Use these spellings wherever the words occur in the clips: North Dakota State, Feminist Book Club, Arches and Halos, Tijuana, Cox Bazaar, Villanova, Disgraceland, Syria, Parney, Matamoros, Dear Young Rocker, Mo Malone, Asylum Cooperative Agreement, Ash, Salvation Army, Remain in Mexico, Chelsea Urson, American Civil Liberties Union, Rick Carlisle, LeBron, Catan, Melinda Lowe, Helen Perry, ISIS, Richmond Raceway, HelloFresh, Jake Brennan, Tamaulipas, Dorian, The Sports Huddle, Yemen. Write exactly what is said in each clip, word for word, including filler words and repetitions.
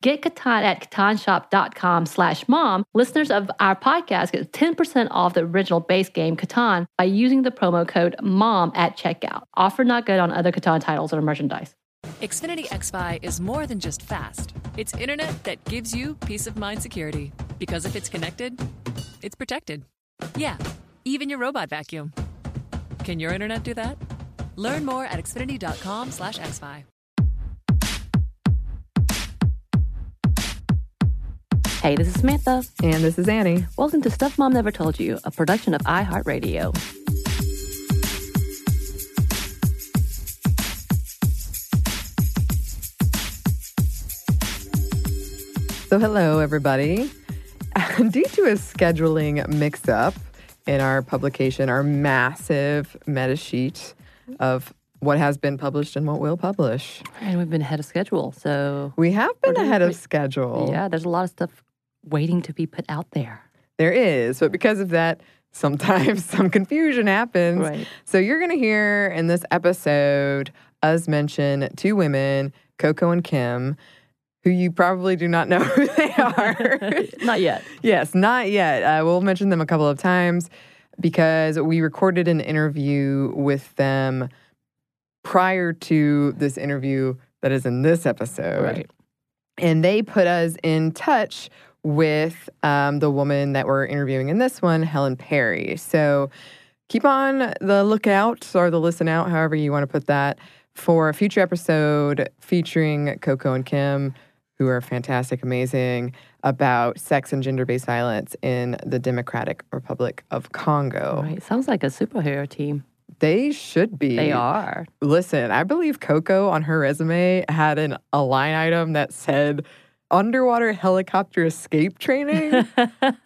Get Catan at catanshop.com slash mom. Listeners of our podcast get ten percent off the original base game Catan by using the promo code MOM at checkout. Offer not good on other Catan titles or merchandise. Xfinity XFi is more than just fast. It's internet that gives you peace of mind security. Because if it's connected, it's protected. Yeah, even your robot vacuum. Can your internet do that? Learn more at xfinity.com slash XFi. Hey, this is Samantha. And this is Annie. Welcome to Stuff Mom Never Told You, a production of iHeartRadio. So hello, everybody. Due to a scheduling mix-up in our publication, our massive meta sheet of what has been published and what will publish. And we've been ahead of schedule, so... We have been ahead of schedule. Yeah, there's a lot of stuff waiting to be put out there. There is, but because of that, sometimes some confusion happens. Right. So you're going to hear in this episode us mention two women, Coco and Kim, who you probably do not know who they are. Not yet. Yes, not yet. Uh, we'll mention them a couple of times because we recorded an interview with them prior to this interview that is in this episode. Right. And they put us in touch with um, the woman that we're interviewing in this one, Helen Perry. So keep on the lookout or the listen out, however you want to put that, for a future episode featuring Coco and Kim, who are fantastic, amazing, about sex and gender-based violence in the Democratic Republic of Congo. Right. Sounds like a superhero team. They should be. They are. Listen, I believe Coco on her resume had an, a line item that said underwater helicopter escape training.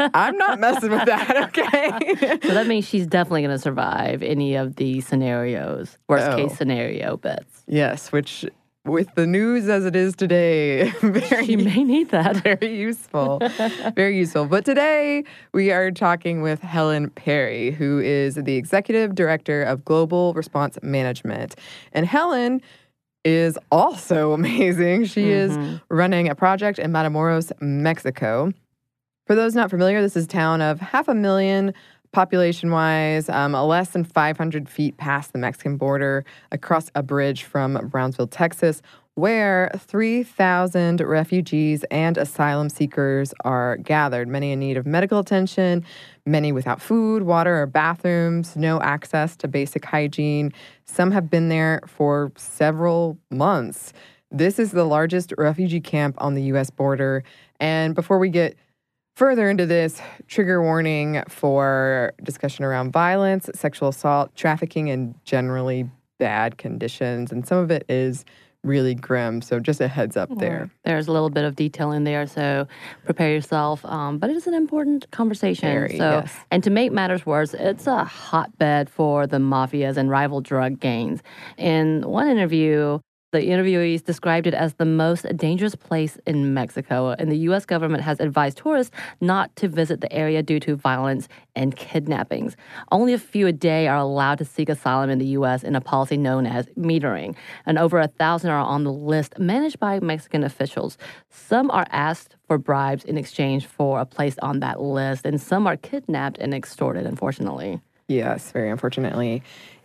I'm not messing with that, okay? So that means she's definitely going to survive any of the scenarios, worst oh. case scenario bets. Yes, which with the news as it is today, very, she may need that. Very useful. Very useful. But today we are talking with Helen Perry, who is the Executive Director of Global Response Management. And Helen is also amazing. She mm-hmm. is running a project in Matamoros, Mexico. For those not familiar, this is a town of half a million population-wise, um, less than five hundred feet past the Mexican border, across a bridge from Brownsville, Texas, where three thousand refugees and asylum seekers are gathered, many in need of medical attention, many without food, water, or bathrooms, no access to basic hygiene. Some have been there for several months. This is the largest refugee camp on the U S border. And before we get further into this, trigger warning for discussion around violence, sexual assault, trafficking, and generally bad conditions. And some of it is really grim, so just a heads up there. There's a little bit of detail in there, so prepare yourself. Um, but it is an important conversation. Very, so, yes. And to make matters worse, it's a hotbed for the mafias and rival drug gangs. In one interview, the interviewees described it as the most dangerous place in Mexico, and the U S government has advised tourists not to visit the area due to violence and kidnappings. Only a few a day are allowed to seek asylum in the U S in a policy known as metering, and over a thousand are on the list managed by Mexican officials. Some are asked for bribes in exchange for a place on that list, and some are kidnapped and extorted, unfortunately. Yes, very unfortunately.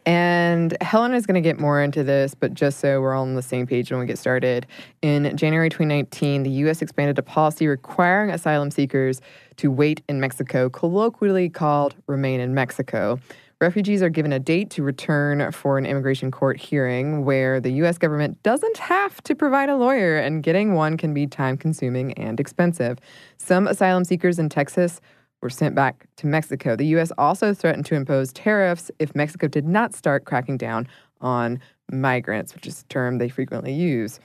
And Helen is going to get more into this, but just so we're all on the same page when we get started, in January twenty nineteen, the U S expanded a policy requiring asylum seekers to wait in Mexico, colloquially called Remain in Mexico. Refugees are given a date to return for an immigration court hearing where the U S government doesn't have to provide a lawyer, and getting one can be time-consuming and expensive. Some asylum seekers in Texas were sent back to Mexico. The U S also threatened to impose tariffs if Mexico did not start cracking down on migrants, which is a term they frequently use.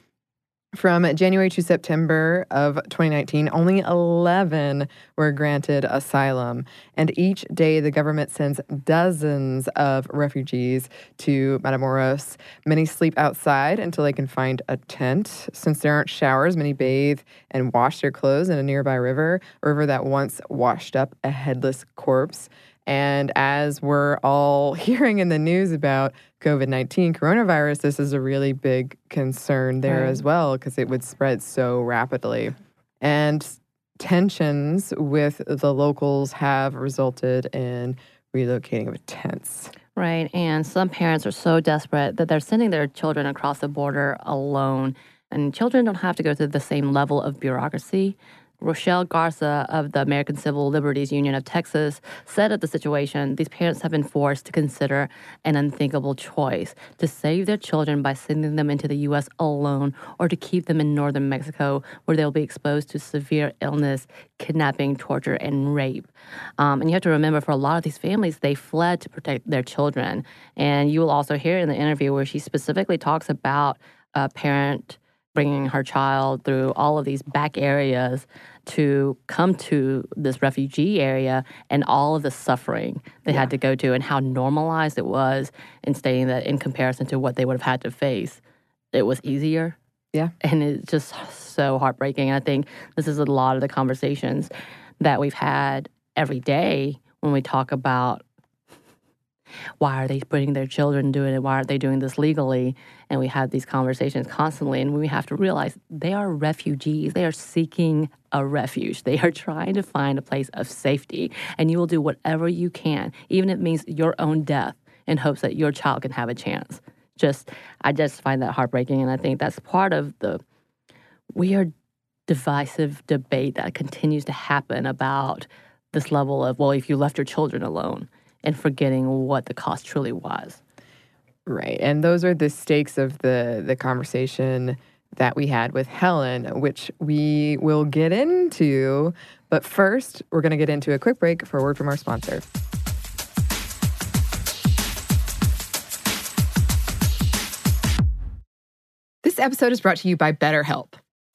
From January to September of twenty nineteen, only eleven were granted asylum. And each day, the government sends dozens of refugees to Matamoros. Many sleep outside until they can find a tent. Since there aren't showers, many bathe and wash their clothes in a nearby river, a river that once washed up a headless corpse. And as we're all hearing in the news about covid nineteen, coronavirus, this is a really big concern there right. as well, because it would spread so rapidly. And tensions with the locals have resulted in relocating of tents. Right. And some parents are so desperate that they're sending their children across the border alone. And children don't have to go through the same level of bureaucracy. Rochelle Garza of the American Civil Liberties Union of Texas said of the situation, these parents have been forced to consider an unthinkable choice, to save their children by sending them into the U S alone or to keep them in northern Mexico where they'll be exposed to severe illness, kidnapping, torture, and rape. Um, and you have to remember, for a lot of these families, they fled to protect their children. And you will also hear in the interview where she specifically talks about a parent bringing her child through all of these back areas to come to this refugee area and all of the suffering they yeah. had to go to and how normalized it was, and stating that in comparison to what they would have had to face, it was easier. Yeah. And it's just so heartbreaking. And I think this is a lot of the conversations that we've had every day when we talk about why are they putting their children doing it? Why aren't they doing this legally? And we have these conversations constantly, and we have to realize they are refugees. They are seeking a refuge. They are trying to find a place of safety, and you will do whatever you can, even if it means your own death, in hopes that your child can have a chance. Just, I just find that heartbreaking, and I think that's part of the weird, divisive debate that continues to happen about this level of, well, if you left your children alone, and forgetting what the cost truly was. Right. And those are the stakes of the, the conversation that we had with Helen, which we will get into. But first, we're going to get into a quick break for a word from our sponsor. This episode is brought to you by BetterHelp.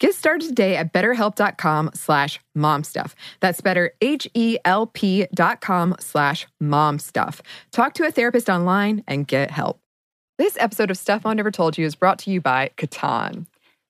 Get started today at betterhelp.com slash momstuff. That's better, H-E-L-P dot com slash momstuff. Talk to a therapist online and get help. This episode of Stuff I Never Told You is brought to you by Catan.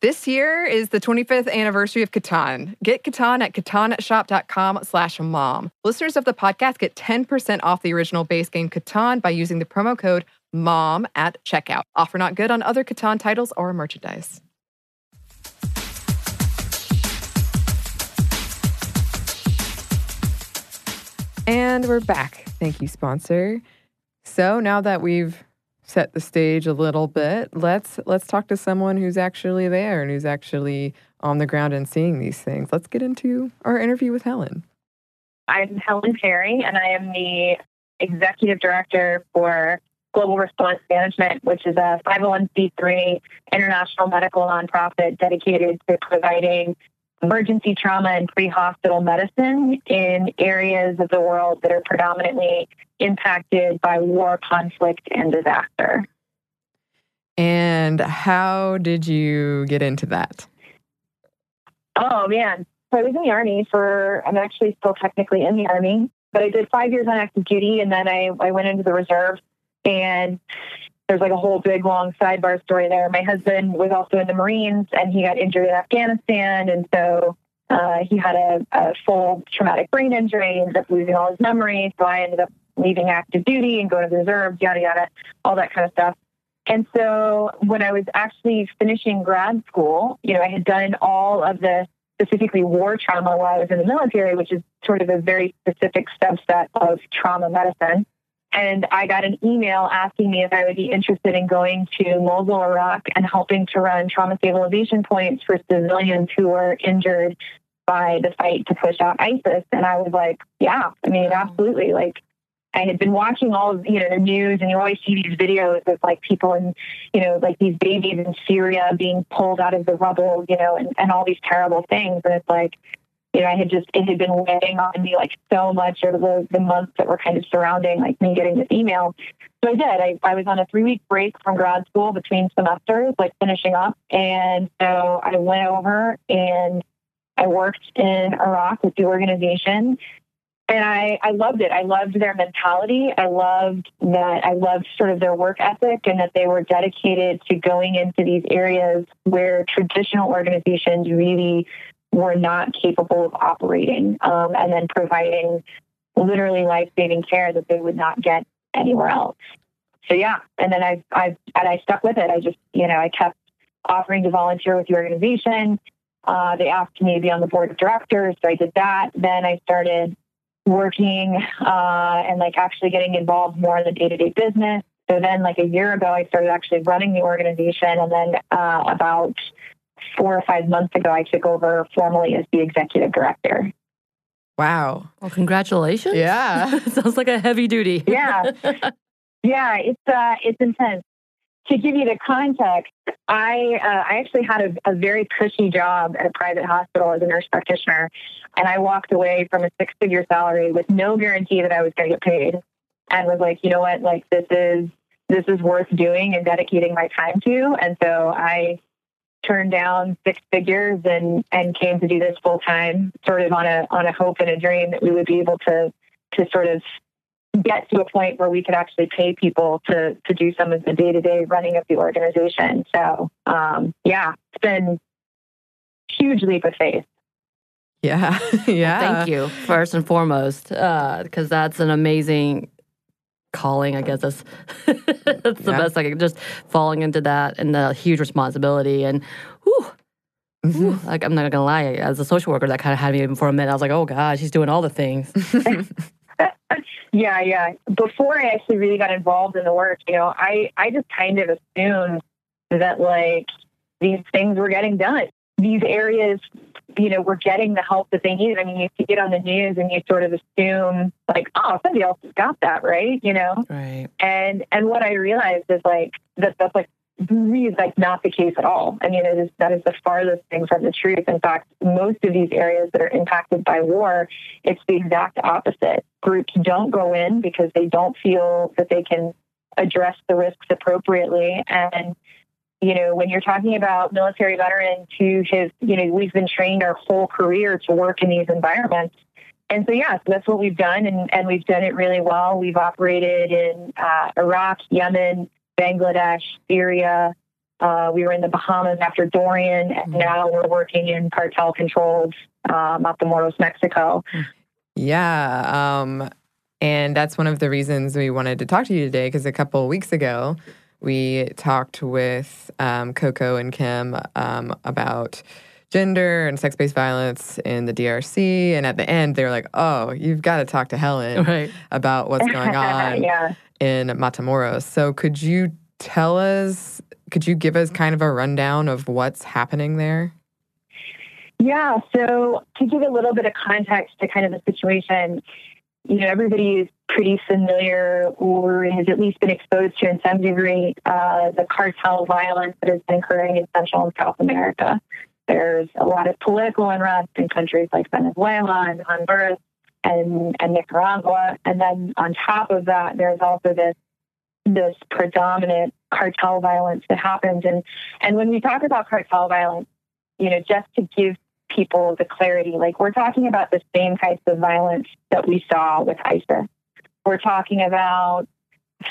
This year is the twenty-fifth anniversary of Catan. Get Catan at catanshop.com slash mom. Listeners of the podcast get ten percent off the original base game Catan by using the promo code MOM at checkout. Offer not good on other Catan titles or merchandise. And we're back. Thank you, sponsor. So now that we've set the stage a little bit, let's let's talk to someone who's actually there and who's actually on the ground and seeing these things. Let's get into our interview with Helen. I'm Helen Perry, and I am the executive director for Global Response Management, which is a five oh one c three international medical nonprofit dedicated to providing emergency trauma and pre-hospital medicine in areas of the world that are predominantly impacted by war, conflict, and disaster. And how did you get into that? Oh, man. So I was in the Army for, I'm actually still technically in the Army, but I did five years on active duty, and then I, I went into the reserves. And there's like a whole big, long sidebar story there. My husband was also in the Marines, and he got injured in Afghanistan. And so uh, he had a, a full traumatic brain injury, ended up losing all his memory. So I ended up leaving active duty and going to the reserves, yada, yada, all that kind of stuff. And so when I was actually finishing grad school, you know, I had done all of the specifically war trauma while I was in the military, which is sort of a very specific subset of trauma medicine. And I got an email asking me if I would be interested in going to Mosul, Iraq, and helping to run trauma stabilization points for civilians who were injured by the fight to push out ISIS. And I was like, yeah, I mean, absolutely. Like, I had been watching all of, you know, the news, and you always see these videos of like people in, you know, like these babies in Syria being pulled out of the rubble, you know, and, and all these terrible things. And it's like, you know, I had just, it had been weighing on me like so much over the, the months that were kind of surrounding like me getting this email. So I did. I, I was on a three week break from grad school between semesters, like finishing up. And so I went over and I worked in Iraq with the organization. And I, I loved it. I loved their mentality. I loved that. I loved sort of their work ethic, and that they were dedicated to going into these areas where traditional organizations really were not capable of operating, um, and then providing literally life-saving care that they would not get anywhere else. So yeah, and then I, I, and I stuck with it. I just, you know, I kept offering to volunteer with the organization. Uh, they asked me to be on the board of directors, so I did that. Then I started working uh, and like actually getting involved more in the day-to-day business. So then, like a year ago, I started actually running the organization, and then uh, about. Four or five months ago, I took over formally as the executive director. Wow. Well, congratulations. Yeah. Sounds like a heavy duty. Yeah. Yeah, it's uh, it's intense. To give you the context, I uh, I actually had a, a very cushy job at a private hospital as a nurse practitioner, and I walked away from a six-figure salary with no guarantee that I was going to get paid, and was like, you know what, like this is this is worth doing and dedicating my time to. And so I turned down six figures and, and came to do this full time, sort of on a on a hope and a dream that we would be able to to sort of get to a point where we could actually pay people to to do some of the day to day running of the organization. So um, yeah, it's been a huge leap of faith. Yeah, yeah. Well, thank you first and foremost, because uh, that's an amazing calling, I guess. That's that's the yeah. best I could, just falling into that and the huge responsibility. And whew, mm-hmm. whew, like, I'm not gonna lie, as a social worker, that kind of had me for a minute. I was like, oh gosh, he's doing all the things. yeah, yeah. Before I actually really got involved in the work, you know, I, I just kind of assumed that like these things were getting done. These areas, you know, were getting the help that they needed. I mean, you get on the news and you sort of assume like, oh, somebody else has got that, right? You know? Right. And and what I realized is like that that's like really like not the case at all. I mean, it is that is the farthest thing from the truth. In fact, most of these areas that are impacted by war, it's the exact opposite. Groups don't go in because they don't feel that they can address the risks appropriately. And you know, when you're talking about military veterans who have, you know, we've been trained our whole career to work in these environments. And so, yeah, so that's what we've done. And, and we've done it really well. We've operated in uh, Iraq, Yemen, Bangladesh, Syria. Uh, we were in the Bahamas after Dorian. And now we're working in cartel-controlled uh, Matamoros, Mexico. Yeah. Um, and that's one of the reasons we wanted to talk to you today, because a couple of weeks ago, we talked with um, Coco and Kim um, about gender and sex-based violence in the D R C. And at the end, they were like, oh, you've got to talk to Helen right. about what's going on yeah. in Matamoros. So could you tell us, could you give us kind of a rundown of what's happening there? Yeah, so to give a little bit of context to kind of the situation, you know, everybody is pretty familiar or has at least been exposed to, in some degree, uh, the cartel violence that has been occurring in Central and South America. There's a lot of political unrest in countries like Venezuela and Honduras and, and Nicaragua. And then on top of that, there's also this this predominant cartel violence that happens. And, and when we talk about cartel violence, you know, just to give people the clarity, like, we're talking about the same types of violence that we saw with ISIS. We're talking about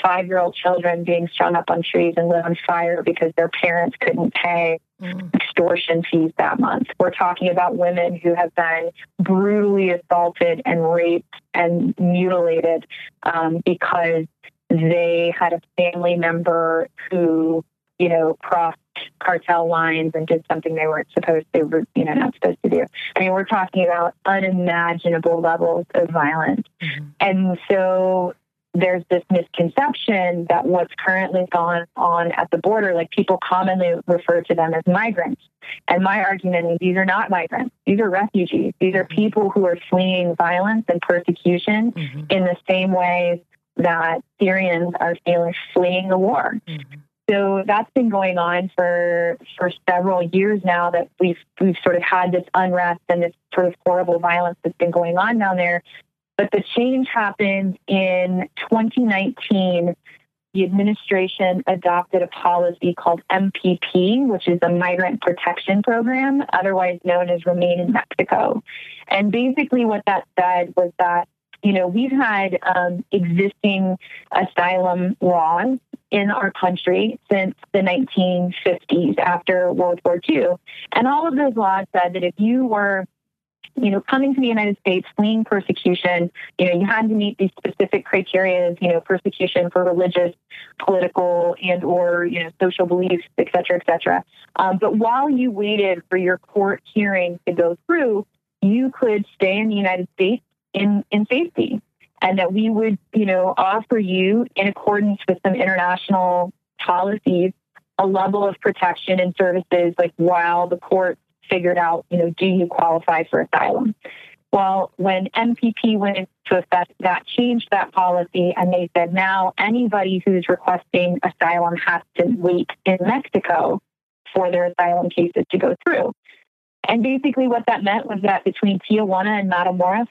five-year-old children being strung up on trees and lit on fire because their parents couldn't pay mm. extortion fees that month. We're talking about women who have been brutally assaulted and raped and mutilated um, because they had a family member who, you know, crossed cartel lines and did something they weren't supposed they were, you know, not supposed to do. I mean, we're talking about unimaginable levels of violence. Mm-hmm. And so there's this misconception that what's currently going on at the border, like, people commonly refer to them as migrants. And my argument is, these are not migrants. These are refugees. These are people who are fleeing violence and persecution mm-hmm. in the same ways that Syrians are fleeing the war. Mm-hmm. So that's been going on for for several years now, that we've we've sort of had this unrest and this sort of horrible violence that's been going on down there. But the change happened in twenty nineteen. The administration adopted a policy called M P P, which is a Migrant Protection Program, otherwise known as Remain in Mexico. And basically what that said was that, you know, we've had um, existing asylum laws in our country since the nineteen fifties, after World War Two. And all of those laws said that if you were, you know, coming to the United States, fleeing persecution, you know, you had to meet these specific criteria, you know, persecution for religious, political, and or, you know, social beliefs, et cetera, et cetera. Um, but while you waited for your court hearing to go through, you could stay in the United States In, in safety, and that we would, you know, offer you, in accordance with some international policies, a level of protection and services, like, while the court figured out, you know, do you qualify for asylum? Well, when M P P went into effect, that changed that policy, and they said now anybody who's requesting asylum has to wait in Mexico for their asylum cases to go through. And basically what that meant was that between Tijuana and Matamoros,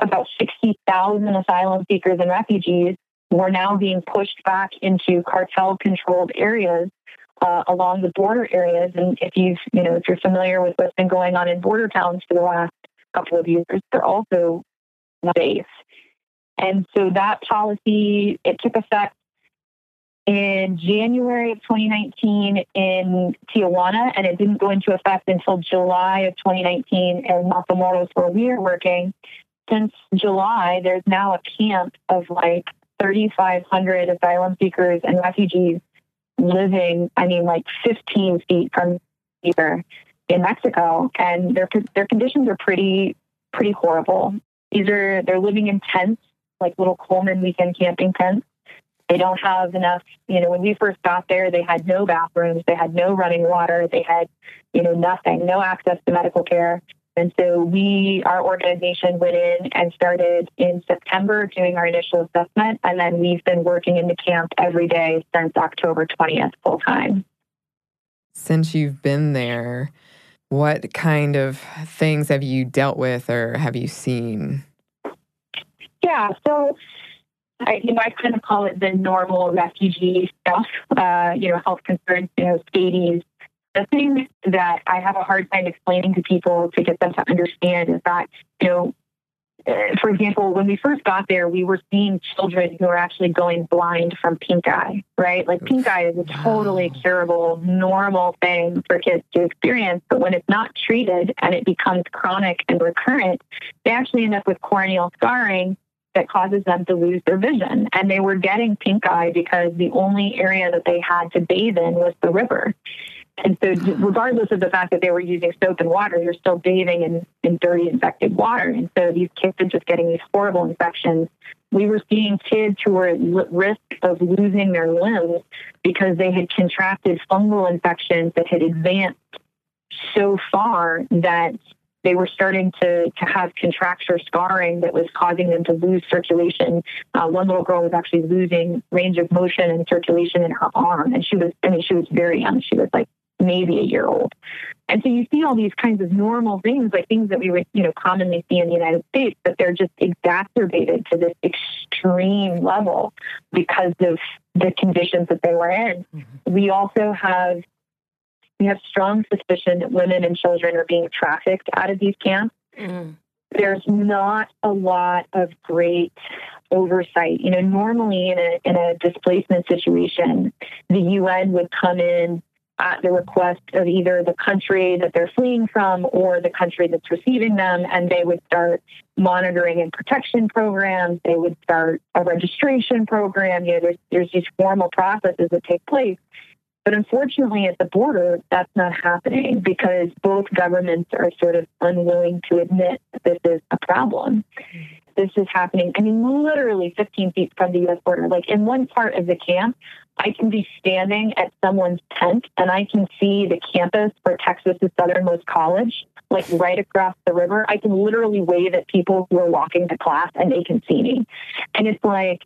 about sixty thousand asylum seekers and refugees were now being pushed back into cartel-controlled areas uh, along the border areas. And if you've, you know, if you're familiar with what's been going on in border towns for the last couple of years, they're also safe. And so that policy, it took effect in January of twenty nineteen in Tijuana, and it didn't go into effect until July of twenty nineteen in Matamoros, where we are working. Since July, there's now a camp of like thirty-five hundred asylum seekers and refugees living, I mean, like fifteen feet from here in Mexico, and their their conditions are pretty pretty horrible. These are they're living in tents, like little Coleman weekend camping tents. They don't have enough. You know, when we first got there, they had no bathrooms, they had no running water, they had, you know, nothing, no access to medical care. And so we, our organization went in and started in September doing our initial assessment. And then we've been working in the camp every day since October twentieth, full time. Since you've been there, what kind of things have you dealt with or have you seen? Yeah, so I, you know, I kind of call it the normal refugee stuff, uh, you know, health concerns, you know, scabies. The thing that I have a hard time explaining to people to get them to understand is that, you know, for example, when we first got there, we were seeing children who are actually going blind from pink eye, right? Like, pink eye is a totally curable, normal thing for kids to experience. But when it's not treated and it becomes chronic and recurrent, they actually end up with corneal scarring that causes them to lose their vision. And they were getting pink eye because the only area that they had to bathe in was the river. And so regardless of the fact that they were using soap and water, they're still bathing in, in dirty, infected water. And so these kids are just getting these horrible infections We were seeing kids who were at risk of losing their limbs because they had contracted fungal infections that had advanced so far that they were starting to, to have contracture scarring that was causing them to lose circulation. Uh, one little girl was actually losing range of motion and circulation in her arm. And she was, I mean, she was very young. She was like maybe a year old. And so you see all these kinds of normal things, like things that we would, you know, commonly see in the United States, but they're just exacerbated to this extreme level because of the conditions that they were in. Mm-hmm. We also have We have strong suspicion that women and children are being trafficked out of these camps. Mm. There's not a lot of great oversight. You know, normally in a in a displacement situation, the U N would come in at the request of either the country that they're fleeing from or the country that's receiving them, and they would start monitoring and protection programs. They would start a registration program. You know, there's, there's these formal processes that take place. But unfortunately, at the border, that's not happening because both governments are sort of unwilling to admit that this is a problem. This is happening, I mean, literally fifteen feet from the U S border. Like in one part of the camp, I can be standing at someone's tent and I can see the campus for Texas's Southernmost College, like right across the river. I can literally wave at people who are walking to class and they can see me. And it's like,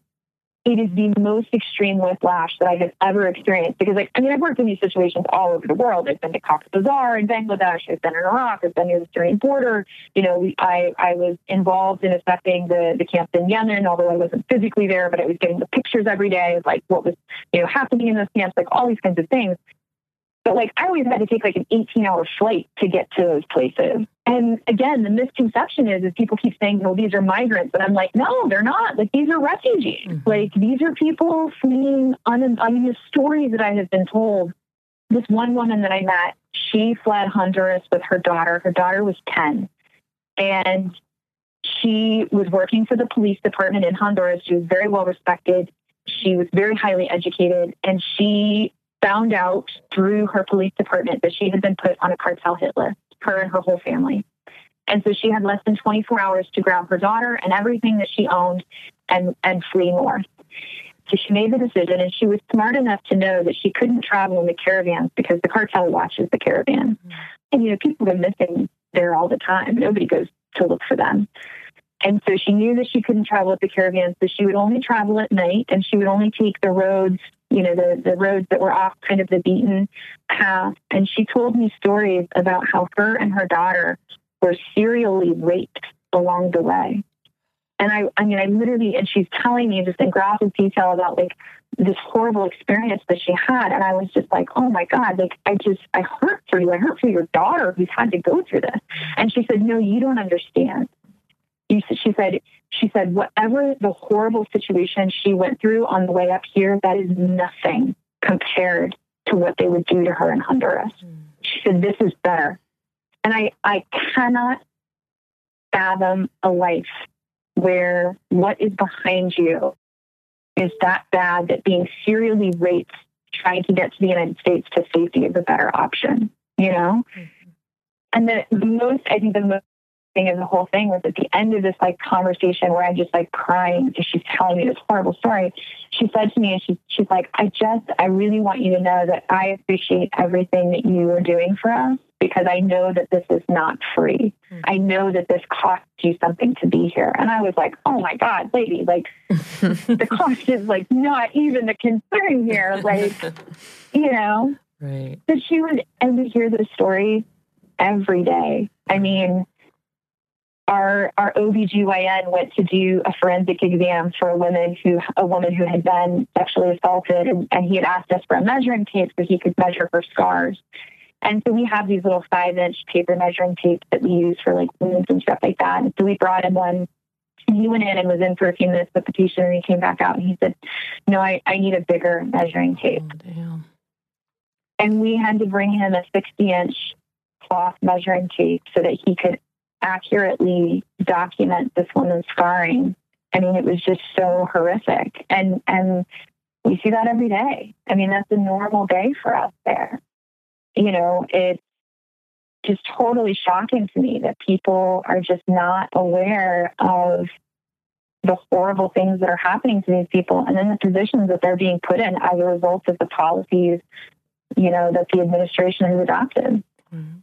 it is the most extreme whiplash that I have ever experienced because, like, I mean, I've worked in these situations all over the world. I've been to Cox Bazaar in Bangladesh. I've been in Iraq. I've been near the Syrian border. You know, I, I was involved in assessing the, the camps in Yemen, although I wasn't physically there, but I was getting the pictures every day of, like, what was, you know, happening in those camps, like all these kinds of things. But, like, I always had to take, like, an eighteen-hour flight to get to those places. And again, the misconception is, is people keep saying, well, these are migrants. But I'm like, no, they're not. Like, these are refugees. Mm-hmm. Like, these are people fleeing. Un- I mean, the stories that I have been told, this one woman that I met, she fled Honduras with her daughter. Her daughter was ten. And she was working for the police department in Honduras. She was very well respected. She was very highly educated. And she found out through her police department that she had been put on a cartel hit list, her and her whole family. And so she had less than twenty-four hours to grab her daughter and everything that she owned and, and flee north. So she made the decision, and she was smart enough to know that she couldn't travel in the caravans because the cartel watches the caravan. Mm-hmm. And, you know, people are missing there all the time. Nobody goes to look for them. And so she knew that she couldn't travel at the caravans, so she would only travel at night, and she would only take the roads, you know, the, the roads that were off kind of the beaten path. And she told me stories about how her and her daughter were serially raped along the way. And I, I mean, I literally, and she's telling me just in graphic detail about, like, this horrible experience that she had. And I was just like, oh my God, like, I just, I hurt for you. I hurt for your daughter who's had to go through this. And she said, no, you don't understand. She said, she said, whatever the horrible situation she went through on the way up here, that is nothing compared to what they would do to her in Honduras. Mm. She said, this is better. And I, I cannot fathom a life where what is behind you is that bad that being serially raped, trying to get to the United States to safety is a better option, you know? Mm. And the, the most, I think the most, thing and the whole thing was at the end of this like conversation where I'm just like crying because she's telling me this horrible story. She said to me, and she, she's like, I just, I really want you to know that I appreciate everything that you are doing for us because I know that this is not free. Mm-hmm. I know that this costs you something to be here. And I was like, oh my God, lady, like the cost is like not even the concern here. Like, you know, right. But she would, and we hear those stories every day. I mean, Our our O B G Y N went to do a forensic exam for a woman who a woman who had been sexually assaulted, and, and he had asked us for a measuring tape so he could measure her scars. And so we have these little five-inch paper measuring tapes that we use for like wounds and stuff like that. And so we brought in one. He went in and was in for a few minutes with the patient, and he came back out and he said, "No, I, I need a bigger measuring tape." Oh, damn. And we had to bring him a sixty-inch cloth measuring tape so that he could accurately document this woman's scarring. I mean, it was just so horrific. And and we see that every day. I mean, that's a normal day for us there. You know, it's just totally shocking to me that people are just not aware of the horrible things that are happening to these people, and then the positions that they're being put in as a result of the policies, you know, that the administration has adopted. Mm-hmm.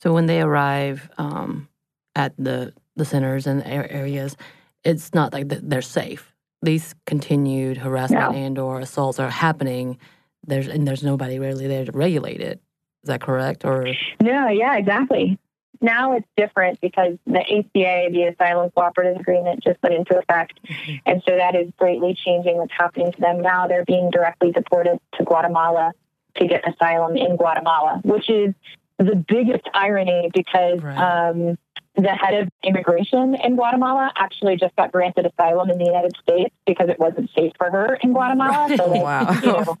So when they arrive um, at the, the centers and areas, it's not like they're safe. These continued harassment no. and or assaults are happening. There's and there's nobody really there to regulate it. Is that correct? Or no, yeah, exactly. Now it's different because the A C A, the Asylum Cooperative Agreement, just went into effect. Mm-hmm. And so that is greatly changing what's happening to them now. They're being directly deported to Guatemala to get asylum in Guatemala, which is the biggest irony because right. um, the head of immigration in Guatemala actually just got granted asylum in the United States because it wasn't safe for her in Guatemala. Right. So like, wow. You know,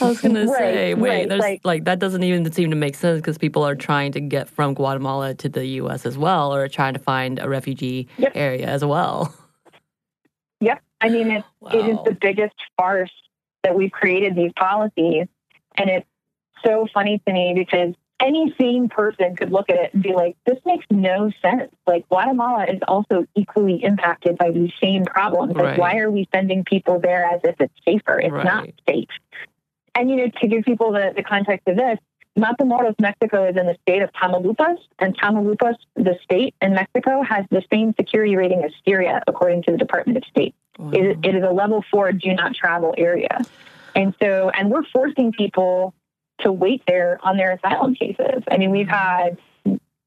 I was going to say, right, wait, right, there's like, like that doesn't even seem to make sense because people are trying to get from Guatemala to the U S as well, or trying to find a refugee yep. area as well. Yep. I mean, it's, wow. it is the biggest farce that we've created these policies. And it's so funny to me because any sane person could look at it and be like, this makes no sense. Like, Guatemala is also equally impacted by these same problems. Like, right. why are we sending people there as if it's safer? It's right. not safe. And, you know, to give people the, the context of this, Matamoros, Mexico is in the state of Tamaulipas, and Tamaulipas, the state in Mexico, has the same security rating as Syria, according to the Department of State. Wow. It, it is a level four do not travel area. And so, and we're forcing people to wait there on their asylum cases. I mean, we've had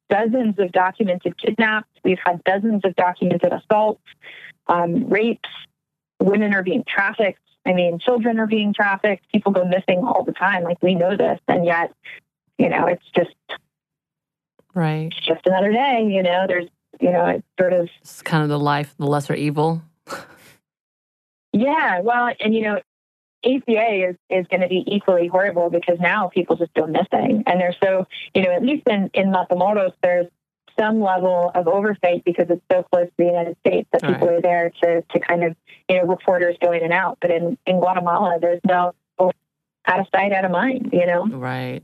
dozens of documented kidnaps. We've had dozens of documented assaults, um, rapes. Women are being trafficked. I mean, children are being trafficked. People go missing all the time. Like, we know this. And yet, you know, it's just, right. it's just another day, you know, there's, you know, it's sort of. It's kind of the life, the lesser evil. yeah. Well, and, you know, A C A is, is going to be equally horrible because now people just go missing. And they're so, you know, at least in, in Matamoros, there's some level of oversight because it's so close to the United States that people right. are there to, to kind of, you know, reporters go in and out. But in, in Guatemala, there's no out of sight, out of mind, you know? Right.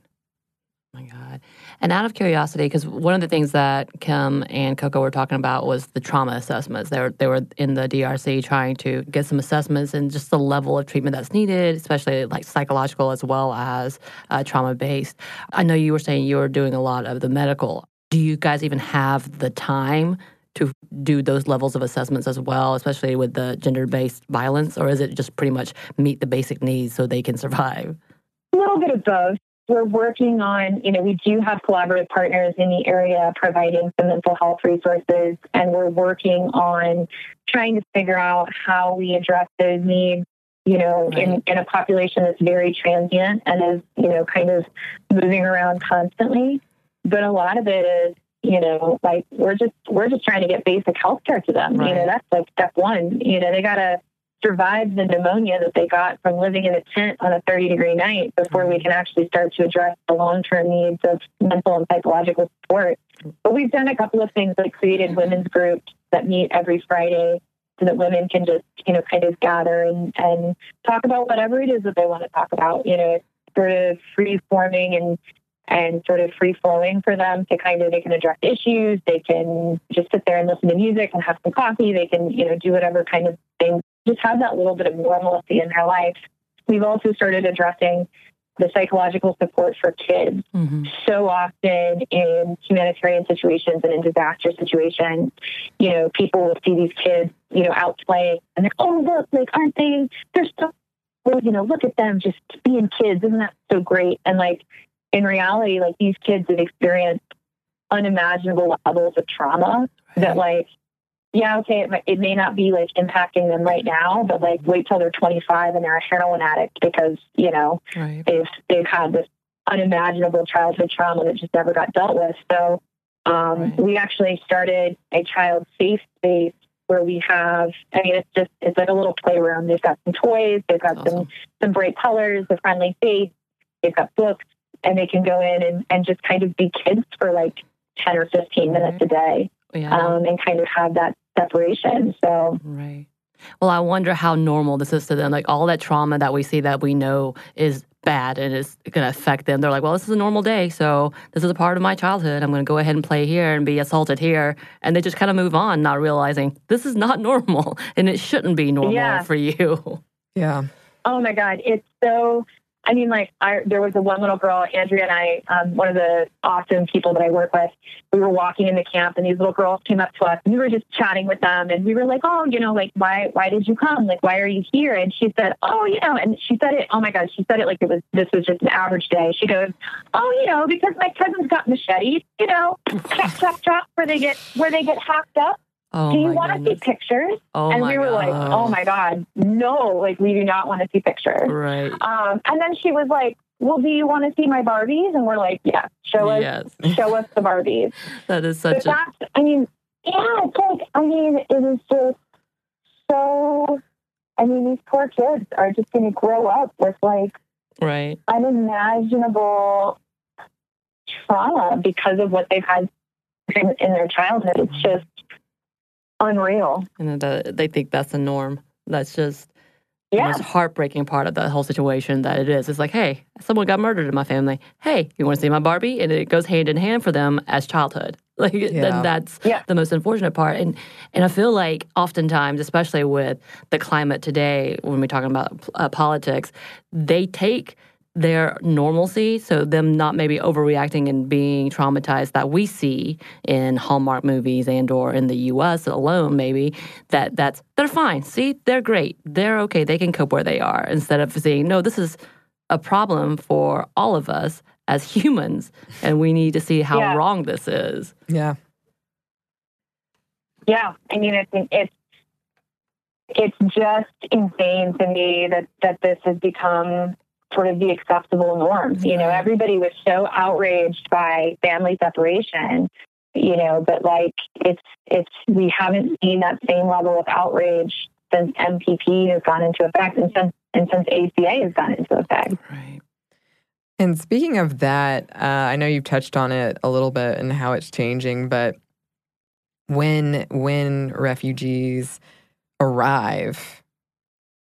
Oh, my God. And out of curiosity, because one of the things that Kim and Coco were talking about was the trauma assessments. They were, they were in the D R C trying to get some assessments and just the level of treatment that's needed, especially like psychological as well as uh, trauma-based. I know you were saying you were doing a lot of the medical. Do you guys even have the time to do those levels of assessments as well, especially with the gender-based violence, or is it just pretty much meet the basic needs so they can survive? A little bit of both. We're working on, you know, we do have collaborative partners in the area providing some mental health resources, and we're working on trying to figure out how we address those needs, you know, in, in a population that's very transient and is, you know, kind of moving around constantly. But a lot of it is, you know, like we're just, we're just trying to get basic health care to them. Right. You know, that's like step one. You know, they got to survive the pneumonia that they got from living in a tent on a thirty degree night before we can actually start to address the long-term needs of mental and psychological support. But we've done a couple of things, like created women's groups that meet every Friday so that women can just, you know, kind of gather and, and talk about whatever it is that they want to talk about. You know, it's sort of free forming and and sort of free flowing for them to kind of, they can address issues. They can just sit there and listen to music and have some coffee. They can, you know, do whatever kind of thing, just have that little bit of normalcy in their life. We've also started addressing the psychological support for kids. Mm-hmm. So often in humanitarian situations and in disaster situations, you know, people will see these kids, you know, out playing and they're, oh, look, like, aren't they, they're so, well, you know, look at them just being kids. Isn't that so great? And like, in reality, like, these kids have experienced unimaginable levels of trauma that, like, yeah, okay, it may, it may not be, like, impacting them right now, but, like, wait till they're twenty-five and they're a heroin addict because, you know, right. they've, they've had this unimaginable childhood trauma that just never got dealt with. So um, right. we actually started a child safe space where we have, I mean, it's just, it's like a little playroom. They've got some toys. They've got awesome. some, some bright colors, a friendly face. They've got books. And they can go in and, and just kind of be kids for like ten or fifteen minutes a day yeah. um, and kind of have that separation. So, right. Well, I wonder how normal this is to them. Like all that trauma that we see that we know is bad and it's going to affect them. They're like, well, this is a normal day, so this is a part of my childhood. I'm going to go ahead and play here and be assaulted here. And they just kind of move on, not realizing this is not normal and it shouldn't be normal yeah. for you. Yeah. Oh, my God. It's so... I mean, like, I, there was a one little girl, Andrea and I, um, one of the awesome people that I work with, we were walking in the camp, and these little girls came up to us, and we were just chatting with them, and we were like, oh, you know, like, why why did you come? Like, why are you here? And she said, oh, you know, and she said it, oh, my God, she said it like it was, this was just an average day. She goes, oh, you know, because my cousins got machetes, you know, chop, chop, chop, where they get, where they get hacked up. Oh, do you want goodness. to see pictures? Oh, and we were God. like, oh, my God, no, like, we do not want to see pictures. Right. Um, and then she was like, well, do you want to see my Barbies? And we're like, yeah, show us, yes. show us the Barbies. That is such but a... That's, I mean, yeah, it's like, I mean, it is just so, I mean, these poor kids are just going to grow up with, like, right. unimaginable trauma because of what they've had in, in their childhood. It's just unreal. And uh, they think that's the norm. That's just yeah. the most heartbreaking part of the whole situation that it is. It's like, hey, someone got murdered in my family. Hey, you want to see my Barbie? And it goes hand in hand for them as childhood. Like yeah. that's yeah. the most unfortunate part. And and I feel like oftentimes, especially with the climate today, when we're talking about uh, politics, they take their normalcy, so them not maybe overreacting and being traumatized that we see in Hallmark movies and or in the U S alone, maybe, that that's, they're fine. See, they're great. They're okay. They can cope where they are, instead of seeing, no, this is a problem for all of us as humans, and we need to see how yeah. wrong this is. Yeah. Yeah. I mean, it's, it's, it's just insane to me that, that this has become sort of the acceptable norm. You know, everybody was so outraged by family separation, you know, but like it's, it's, we haven't seen that same level of outrage since M P P has gone into effect and since, and since A C A has gone into effect. Right. And speaking of that, uh, I know you've touched on it a little bit and how it's changing, but when, when refugees arrive,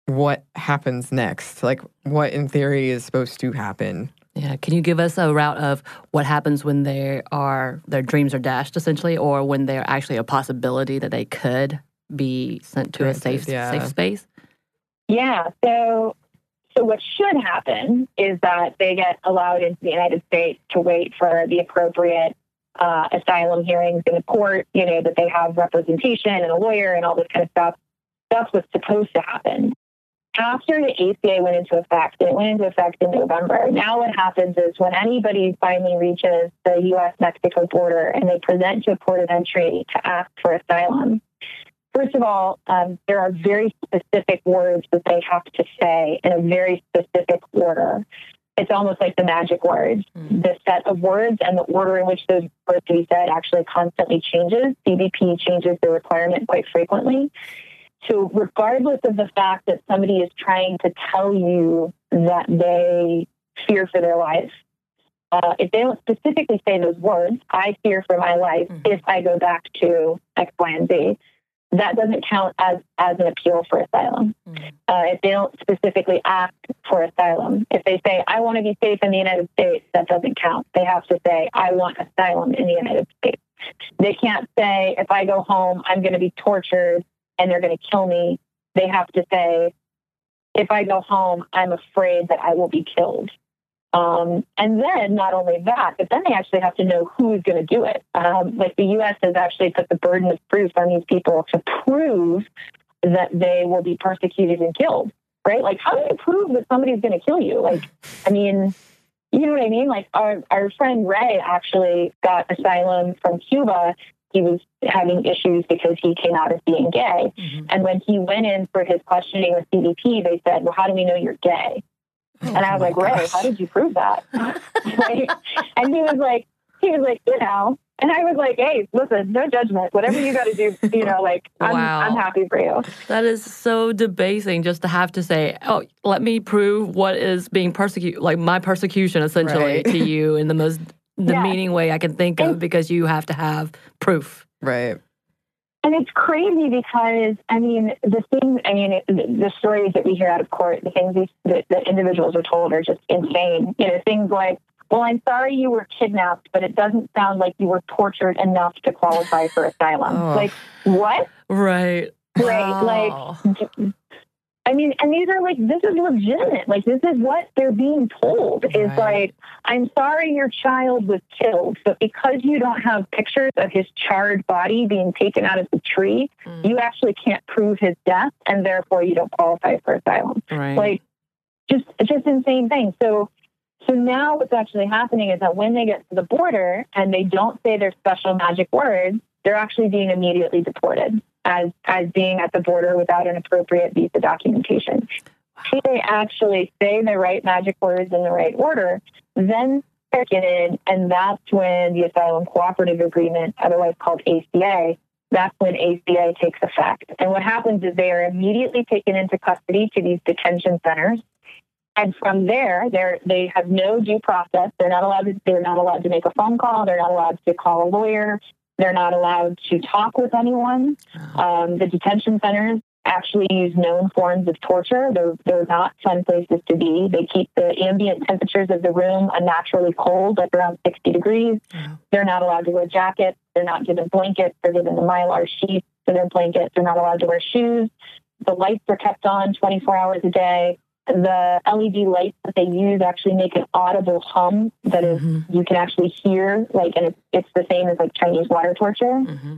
what happens next? Like, what in theory is supposed to happen? Yeah. Can you give us a route of what happens when they are, their dreams are dashed, essentially, or when they're actually a possibility that they could be sent to a safe yeah. safe space? Yeah. So, so what should happen is that they get allowed into the United States to wait for the appropriate uh, asylum hearings in the court, you know, that they have representation and a lawyer and all this kind of stuff. That's what's supposed to happen. After the A C A went into effect, and it went into effect in November, now what happens is when anybody finally reaches the U S Mexico border and they present to a port of entry to ask for asylum, first of all, um, there are very specific words that they have to say in a very specific order. It's almost like the magic words. Mm-hmm. The set of words and the order in which those words to be said actually constantly changes. C B P changes the requirement quite frequently. So regardless of the fact that somebody is trying to tell you that they fear for their life, uh, if they don't specifically say those words, I fear for my life mm-hmm. if I go back to X, Y, and Z, that doesn't count as, as an appeal for asylum. Mm-hmm. Uh, if they don't specifically ask for asylum, if they say, I want to be safe in the United States, that doesn't count. They have to say, I want asylum in the United States. They can't say, if I go home, I'm going to be tortured and they're going to kill me. They have to say, if I go home, I'm afraid that I will be killed. Um, and then not only that, but then they actually have to know who is going to do it. Um, like the U S has actually put the burden of proof on these people to prove that they will be persecuted and killed, right? Like, how do you prove that somebody's going to kill you? Like, I mean, you know what I mean? Like our, our friend Ray actually got asylum from Cuba. He was having issues because he came out as being gay. Mm-hmm. And when he went in for his questioning with C B P, they said, well, how do we know you're gay? Oh, and I was like, Ray, how did you prove that? like, and he was like, he was like, you know, and I was like, hey, listen, no judgment. Whatever you got to do, you know, like, I'm, wow. I'm happy for you. That is so debasing just to have to say, oh, let me prove what is being persecuted, like my persecution essentially right. to you in the most... the yeah. meaning way I can think of, because you have to have proof. Right. And it's crazy because, I mean, the thing, I mean, it, the stories that we hear out of court, the things we, that, that individuals are told are just insane. You know, things like, well, I'm sorry you were kidnapped, but it doesn't sound like you were tortured enough to qualify for asylum. Oh. Like, what? Right. Right. Oh. Like, I mean, and these are like, this is legitimate. Like, this is what they're being told is right. Like, I'm sorry your child was killed, but because you don't have pictures of his charred body being taken out of the tree, mm. you actually can't prove his death, and therefore you don't qualify for asylum. Right. Like, just just insane thing. So, so now what's actually happening is that when they get to the border and they don't say their special magic words, they're actually being immediately deported as as being at the border without an appropriate visa documentation. If they actually say the right magic words in the right order, then they're in, and that's when the Asylum Cooperative Agreement, otherwise called A C A, that's when A C A takes effect. And what happens is they are immediately taken into custody to these detention centers. And from there, they they have no due process. They're not allowed to, they're not allowed to make a phone call. They're not allowed to call a lawyer. They're not allowed to talk with anyone. Um, the detention centers actually use known forms of torture. They're, they're not fun places to be. They keep the ambient temperatures of the room unnaturally cold, like around sixty degrees. Yeah. They're not allowed to wear jackets. They're not given blankets. They're given the Mylar sheets for their blankets. They're not allowed to wear shoes. The lights are kept on twenty-four hours a day. The L E D lights that they use actually make an audible hum that is mm-hmm. you can actually hear, like, and it's, it's the same as like Chinese water torture. Mm-hmm.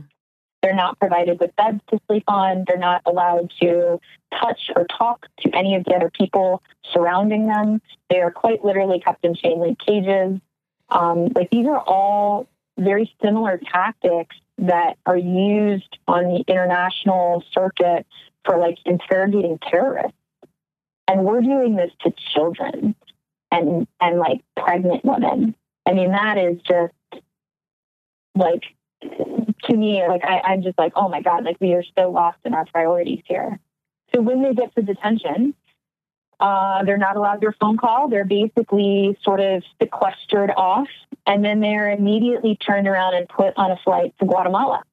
They're not provided with beds to sleep on. They're not allowed to touch or talk to any of the other people surrounding them. They are quite literally kept in chain link cages. Um, like these are all very similar tactics that are used on the international circuit for like interrogating terrorists. And we're doing this to children and, and like pregnant women. I mean, that is just like, to me, like, I, I'm just like, oh my God, like we are so lost in our priorities here. So when they get to detention, uh, they're not allowed their phone call. They're basically sort of sequestered off. And then they're immediately turned around and put on a flight to Guatemala.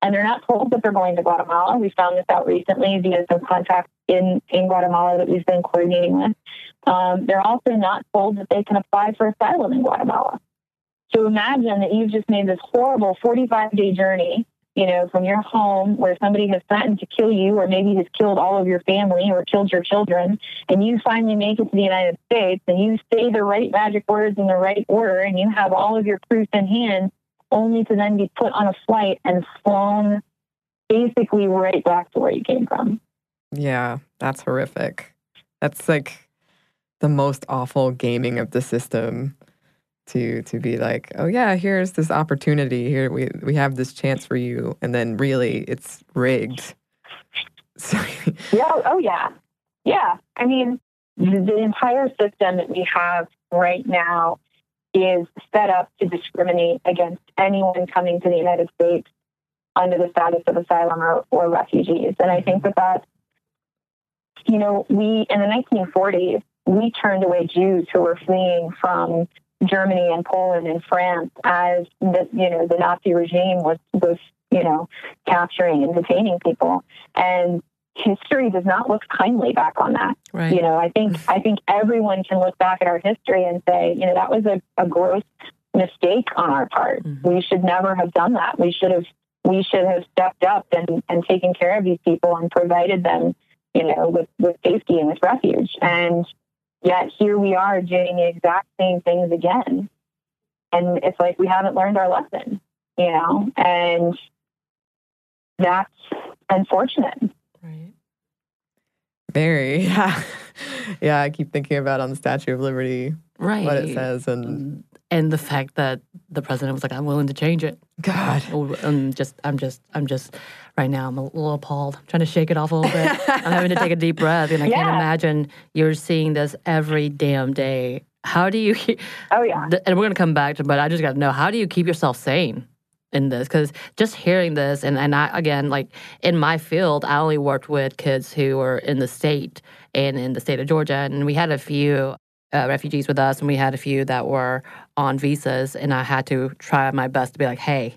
And they're not told that they're going to Guatemala. We found this out recently via some contacts in, in Guatemala that we've been coordinating with. Um, they're also not told that they can apply for asylum in Guatemala. So imagine that you've just made this horrible forty-five day journey, you know, from your home where somebody has threatened to kill you or maybe has killed all of your family or killed your children, and you finally make it to the United States and you say the right magic words in the right order and you have all of your proof in hand, only to then be put on a flight and flown basically right back to where you came from. Yeah, that's horrific. That's like the most awful gaming of the system to to be like, oh yeah, here's this opportunity. Here we, we have this chance for you. And then really it's rigged. So yeah, oh yeah. Yeah. I mean, the, the entire system that we have right now is set up to discriminate against anyone coming to the United States under the status of asylum or, or refugees. And I think that that, you know, we, in the nineteen forties, we turned away Jews who were fleeing from Germany and Poland and France as the, you know, the Nazi regime was, was, you know, capturing and detaining people. And history does not look kindly back on that. Right. You know, I think I think everyone can look back at our history and say, you know, that was a, a gross mistake on our part. Mm-hmm. We should never have done that. We should have we should have stepped up and, and taken care of these people and provided them, you know, with, with safety and with refuge. And yet here we are doing the exact same things again. And it's like we haven't learned our lesson, you know, and that's unfortunate. Right. Very. Yeah. Yeah, I keep thinking about on the Statue of Liberty, right, what it says. And and the fact that the president was like, I'm willing to change it. God. I'm just, I'm just, I'm just, right now I'm a little appalled. I'm trying to shake it off a little bit. I'm having to take a deep breath. And I yeah. can't imagine you're seeing this every damn day. How do you, oh yeah. and we're going to come back to, but I just got to know, how do you keep yourself sane in this? Because just hearing this, and, and I, again, like in my field, I only worked with kids who were in the state and in the state of Georgia. And we had a few uh, refugees with us, and we had a few that were on visas. And I had to try my best to be like, hey,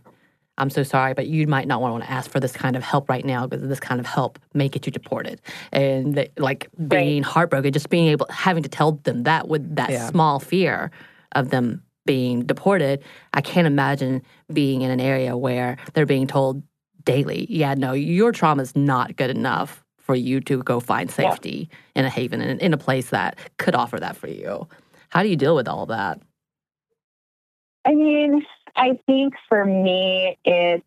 I'm so sorry, but you might not want to ask for this kind of help right now because this kind of help may get you deported. And that, like being right. heartbroken, just being able, having to tell them that with that yeah. small fear of them being deported, I can't imagine being in an area where they're being told daily, yeah, no, your trauma is not good enough for you to go find safety yeah. in a haven, in, in a place that could offer that for you. How do you deal with all that? I mean, I think for me, it's,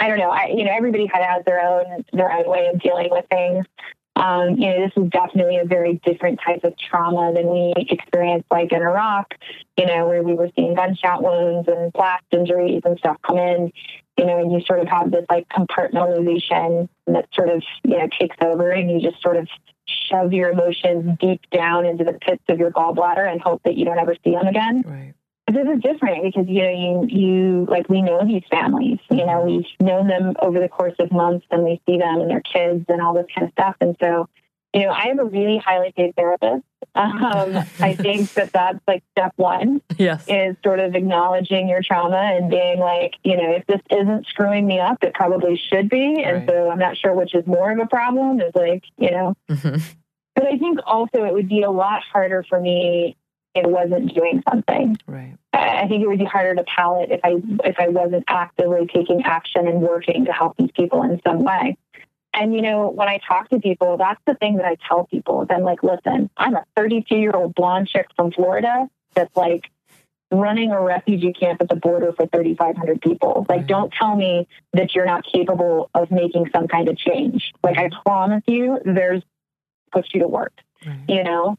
I don't know, I, you know, everybody kind of has their own, their own way of dealing with things. Um, you know, this is definitely a very different type of trauma than we experienced, like in Iraq, you know, where we were seeing gunshot wounds and blast injuries and stuff come in, you know, and you sort of have this like compartmentalization that sort of, you know, takes over, and you just sort of shove your emotions deep down into the pits of your gallbladder and hope that you don't ever see them again. Right. But this is different because, you know, you, you, like, we know these families, you know, we've known them over the course of months, and we see them and their kids and all this kind of stuff. And so, you know, I am a really highly paid therapist. Um, I think that that's like step one. Yes. Is sort of acknowledging your trauma and being like, you know, if this isn't screwing me up, it probably should be. And right. so I'm not sure which is more of a problem is like, you know, mm-hmm. but I think also it would be a lot harder for me it wasn't doing something. Right. I think it would be harder to palate if I if I wasn't actively taking action and working to help these people in some way. And, you know, when I talk to people, that's the thing that I tell people. I'm like, listen, I'm a thirty-two-year-old blonde chick from Florida that's, like, running a refugee camp at the border for thirty-five hundred people. Like, right. don't tell me that you're not capable of making some kind of change. Like, I promise you, there's push you to work, right. you know?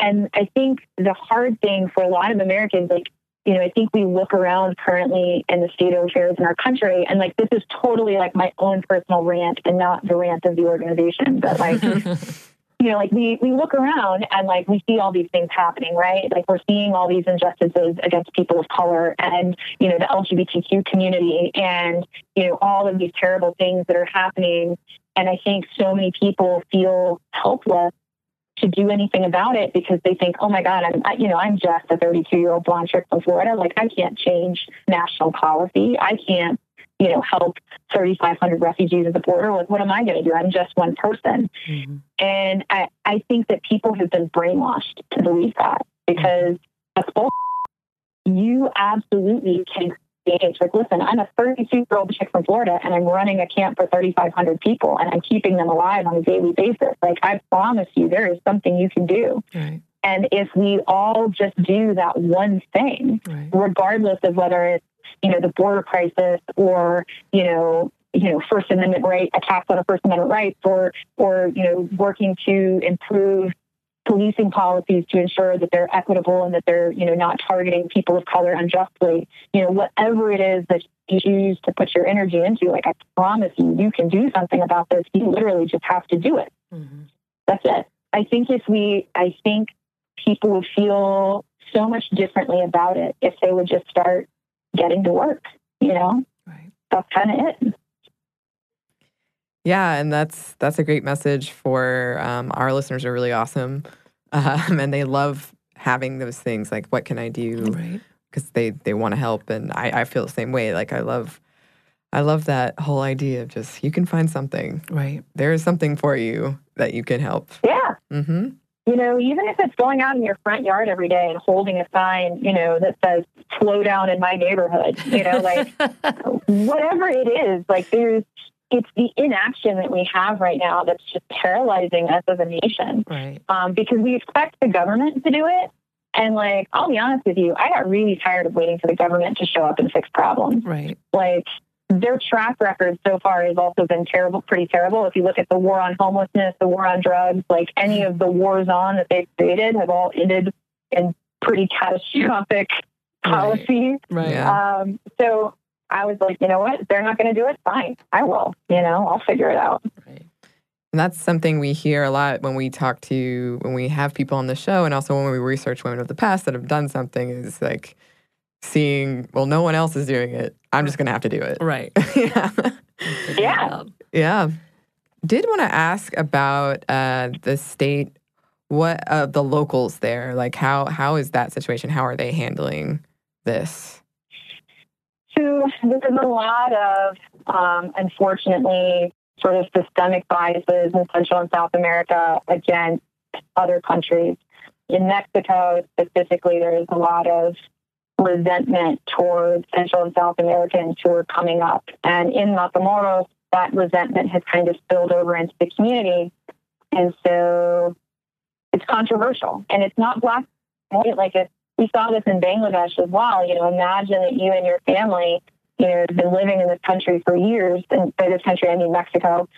And I think the hard thing for a lot of Americans, like, you know, I think we look around currently in the state of affairs in our country, and like, this is totally like my own personal rant and not the rant of the organization. But like, you know, like we, we look around and like, we see all these things happening, right? Like we're seeing all these injustices against people of color and, you know, the L G B T Q community and, you know, all of these terrible things that are happening. And I think so many people feel helpless to do anything about it because they think, oh my God, I'm, I, you know, I'm just a thirty-two-year-old blonde chick from Florida. Like I can't change national policy. I can't, you know, help thirty-five hundred refugees at the border. Like, what am I going to do? I'm just one person. Mm-hmm. And I, I think that people have been brainwashed to believe that because that's bull. You absolutely can engage. Like, listen, I'm a thirty-two-year-old chick from Florida and I'm running a camp for thirty-five hundred people and I'm keeping them alive on a daily basis. Like, I promise you there is something you can do. Right. And if we all just do that one thing, right. regardless of whether it's, you know, the border crisis or, you know, you know, First Amendment right, attacks on a First Amendment rights or, or, you know, working to improve policing policies to ensure that they're equitable and that they're, you know, not targeting people of color unjustly, you know, whatever it is that you choose to put your energy into, like, I promise you, you can do something about this. You literally just have to do it. Mm-hmm. That's it. I think if we, I think people would feel so much differently about it if they would just start getting to work, you know, right. That's kind of it. Yeah, and that's that's a great message for um, our listeners are really awesome, um, and they love having those things. Like, what can I do? Right. Because they, they want to help, and I, I feel the same way. Like, I love I love that whole idea of just you can find something. Right. There is something for you that you can help. Yeah. Mm-hmm. You know, even if it's going out in your front yard every day and holding a sign, you know, that says, slow down in my neighborhood, you know, like, whatever it is, like, there's, it's the inaction that we have right now that's just paralyzing us as a nation. Right. Um, because we expect the government to do it. And, like, I'll be honest with you, I got really tired of waiting for the government to show up and fix problems. Right. Like, their track record so far has also been terrible, pretty terrible. If you look at the war on homelessness, the war on drugs, like any of the wars on that they've created have all ended in pretty catastrophic policies. Right. Right. Yeah. Um, so I was like, you know what? If they're not going to do it, fine. I will. You know, I'll figure it out. Right. And that's something we hear a lot when we talk to, when we have people on the show and also when we research women of the past that have done something is like, seeing, well, no one else is doing it. I'm just going to have to do it. Right. yeah. Yeah. Yeah. Did want to ask about uh, the state, what uh, the locals there, like how how is that situation? How are they handling this? So this is a lot of, um, unfortunately, sort of systemic biases in Central and South America against other countries. In Mexico, specifically, there is a lot of resentment toward Central and South Americans who are coming up. And in Matamoros, that resentment has kind of spilled over into the community. And so it's controversial. And it's not black and white. Like, if we saw this in Bangladesh as well. You know, imagine that you and your family, you know, have been living in this country for years, and by this country I mean Mexico,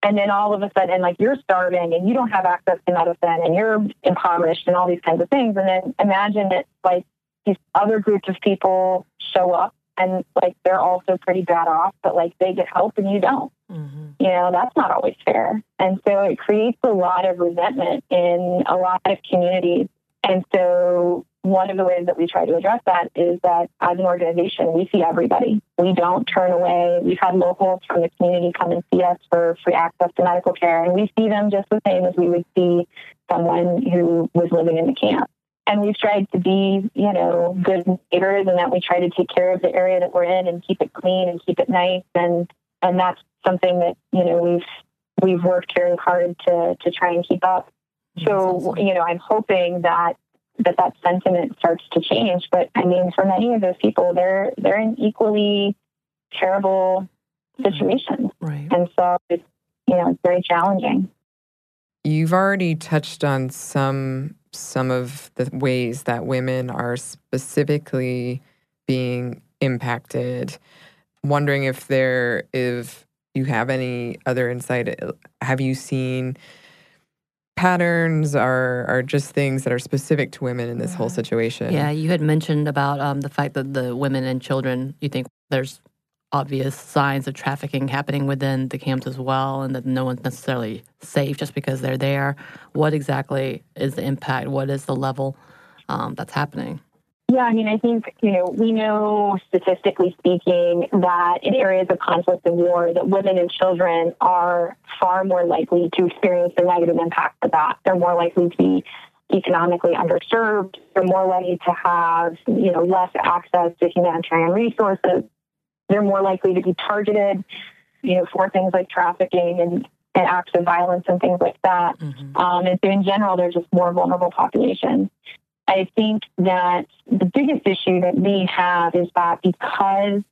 and then all of a sudden, like, you're starving and you don't have access to medicine and you're impoverished and all these kinds of things. And then imagine that, like, these other groups of people show up and, like, they're also pretty bad off, but, like, they get help and you don't. Mm-hmm. You know, that's not always fair. And so it creates a lot of resentment in a lot of communities. And so one of the ways that we try to address that is that as an organization, we see everybody. We don't turn away. We've had locals from the community come and see us for free access to medical care, and we see them just the same as we would see someone who was living in the camp. And we've tried to be, you know, good neighbors, and that we try to take care of the area that we're in and keep it clean and keep it nice. And and that's something that, you know, we've we've worked very hard to to try and keep up. So, you know, I'm hoping that that that sentiment starts to change. But I mean, for many of those people, they're they're in equally terrible situations, right? And so it's, you know, it's very challenging. You've already touched on some some of the ways that women are specifically being impacted. Wondering if there if you have any other insight. Have you seen patterns are are just things that are specific to women in this whole situation? Yeah, you had mentioned about um, the fact that the women and children, you think there's obvious signs of trafficking happening within the camps as well, and that no one's necessarily safe just because they're there. What exactly is the impact? What is the level um, that's happening? Yeah, I mean, I think, you know, we know statistically speaking that in areas of conflict and war that women and children are far more likely to experience the negative impact of that. They're more likely to be economically underserved. They're more likely to have, you know, less access to humanitarian resources. They're more likely to be targeted, you know, for things like trafficking and and acts of violence and things like that. Mm-hmm. Um, and so in general, they're just more vulnerable populations. I think that the biggest issue that we have is that because,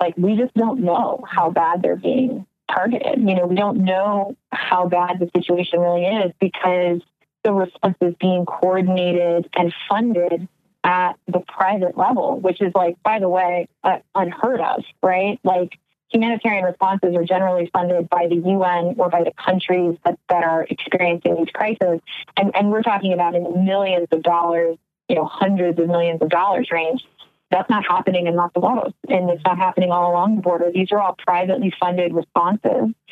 like, we just don't know how bad they're being targeted. You know, we don't know how bad the situation really is because the response is being coordinated and funded at the private level, which is, like, by the way, uh, unheard of, right? Like, humanitarian responses are generally funded by the U N or by the countries that, that are experiencing these crises. And, and we're talking about in the millions of dollars, you know, hundreds of millions of dollars range. That's not happening in Matamoros, and it's not happening all along the border. These are all privately funded responses.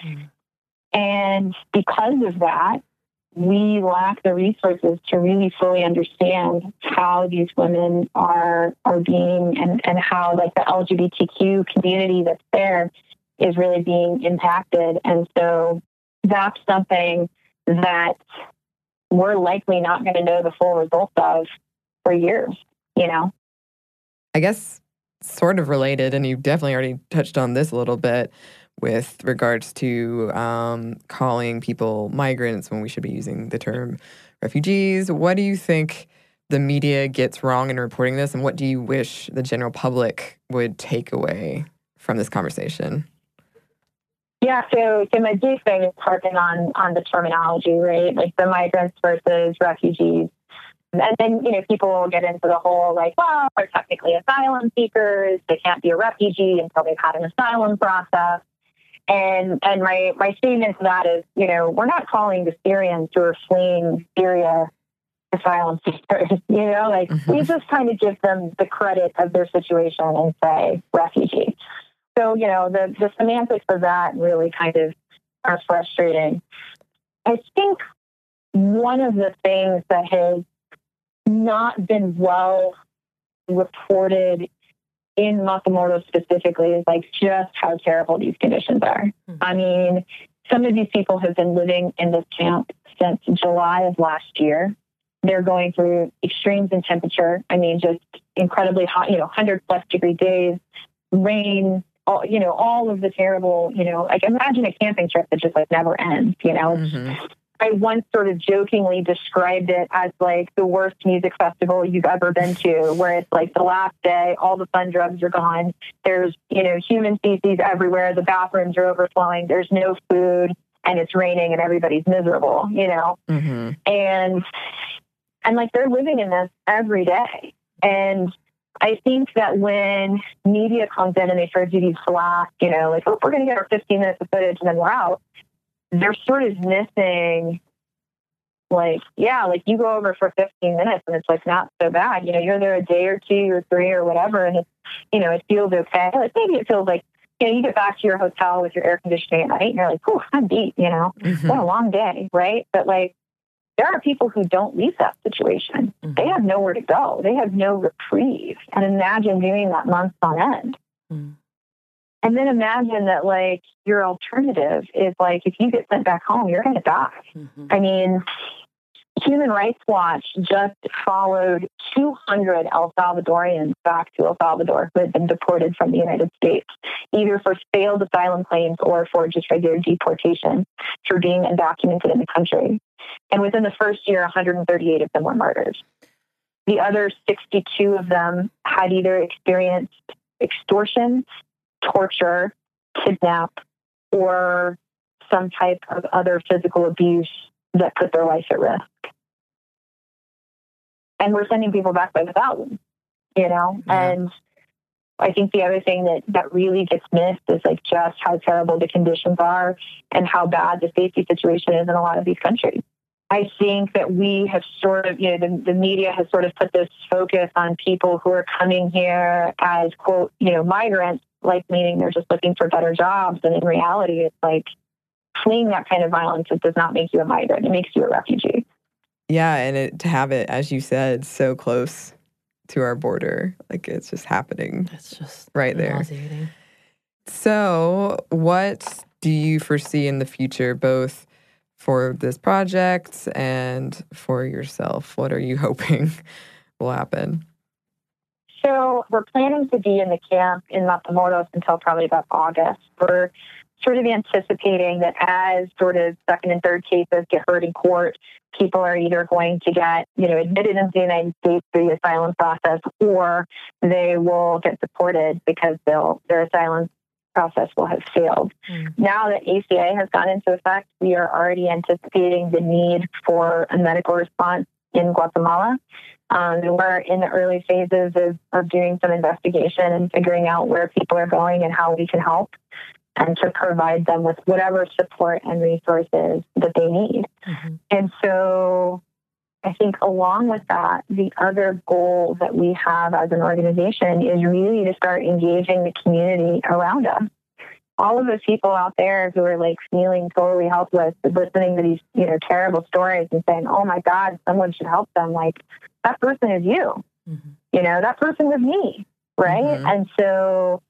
Mm-hmm. And because of that, we lack the resources to really fully understand how these women are are being and, and how, like, the L G B T Q community that's there is really being impacted. And so that's something that we're likely not going to know the full results of for years, you know? I guess sort of related, and you definitely already touched on this a little bit, with regards to um, calling people migrants when we should be using the term refugees. What do you think the media gets wrong in reporting this, and what do you wish the general public would take away from this conversation? Yeah, so, so my big thing is harping on, on the terminology, right? Like the migrants versus refugees. And then, you know, people get into the whole, like, well, they're technically asylum seekers. They can't be a refugee until they've had an asylum process. And and my, my statement to that is, you know, we're not calling the Syrians who are fleeing Syria asylum seekers, you know, like, mm-hmm. we just kind of give them the credit of their situation and say refugee. So, you know, the, the semantics of that really kind of are frustrating. I think one of the things that has not been well reported in Matamoros specifically is, like, just how terrible these conditions are. Mm-hmm. I mean, some of these people have been living in this camp since July of last year. They're going through extremes in temperature. I mean, just incredibly hot, you know, one hundred plus degree days. rain, all, you know, all of the terrible, you know, like imagine a camping trip that just like never ends, you know. Mm-hmm. I once sort of jokingly described it as like the worst music festival you've ever been to, where it's like the last day, all the fun drugs are gone. There's, you know, human feces everywhere. The bathrooms are overflowing. There's no food and it's raining and everybody's miserable, you know? Mm-hmm. And, and like they're living in this every day. And I think that when media comes in and they start to do these flash, you know, like, oh, we're going to get our fifteen minutes of footage and then we're out. They're sort of missing, like, yeah, like you go over for fifteen minutes and it's like not so bad. You know, you're there a day or two or three or whatever. And, it's, you know, it feels okay. Like maybe it feels like, you know, you get back to your hotel with your air conditioning at night and you're like, oh, I'm beat, you know, mm-hmm. What a long day. Right. But like, there are people who don't leave that situation. Mm-hmm. They have nowhere to go. They have no reprieve. And imagine doing that months on end. Mm-hmm. And then imagine that, like, your alternative is, like, if you get sent back home, you're going to die. Mm-hmm. I mean, Human Rights Watch just followed two hundred El Salvadorians back to El Salvador who had been deported from the United States, either for failed asylum claims or for just regular deportation for being undocumented in the country. And within the first year, one hundred thirty-eight of them were martyred. The other sixty-two of them had either experienced extortion, torture, kidnap, or some type of other physical abuse that put their life at risk. And we're sending people back by the thousands, you know? Mm-hmm. And I think the other thing that, that really gets missed is like just how terrible the conditions are and how bad the safety situation is in a lot of these countries. I think that we have sort of, you know, the, the media has sort of put this focus on people who are coming here as, quote, you know, migrants, like meaning they're just looking for better jobs. And in reality, it's like fleeing that kind of violence. It does not make you a migrant. It makes you a refugee. Yeah. And it, to have it, as you said, so close to our border, like it's just happening. It's just right there. So what do you foresee in the future, both for this project and for yourself? What are you hoping will happen? So we're planning to be in the camp in Matamoros until probably about August. We're sort of anticipating that as sort of second and third cases get heard in court, people are either going to get, you know, admitted into the United States through the asylum process, or they will get deported because they'll, their asylum process will have failed. Mm. Now that A C A has gone into effect, we are already anticipating the need for a medical response in Guatemala. Um, and we're in the early phases of, of doing some investigation and figuring out where people are going and how we can help and to provide them with whatever support and resources that they need. Mm-hmm. And so I think along with that, the other goal that we have as an organization is really to start engaging the community around us. All of those people out there who are like feeling totally helpless, listening to these, you know, terrible stories and saying, oh my God, someone should help them. Like, that person is you, mm-hmm. you know, that person was me. Right. Mm-hmm. And so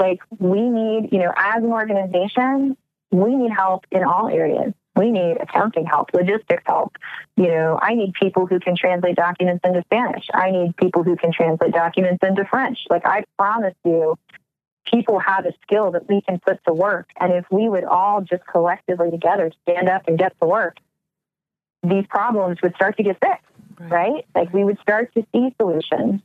like we need, you know, as an organization, we need help in all areas. We need accounting help, logistics help. You know, I need people who can translate documents into Spanish. I need people who can translate documents into French. Like I promise you, people have a skill that we can put to work. And if we would all just collectively together stand up and get to work, these problems would start to get fixed, right? right? Like we would start to see solutions.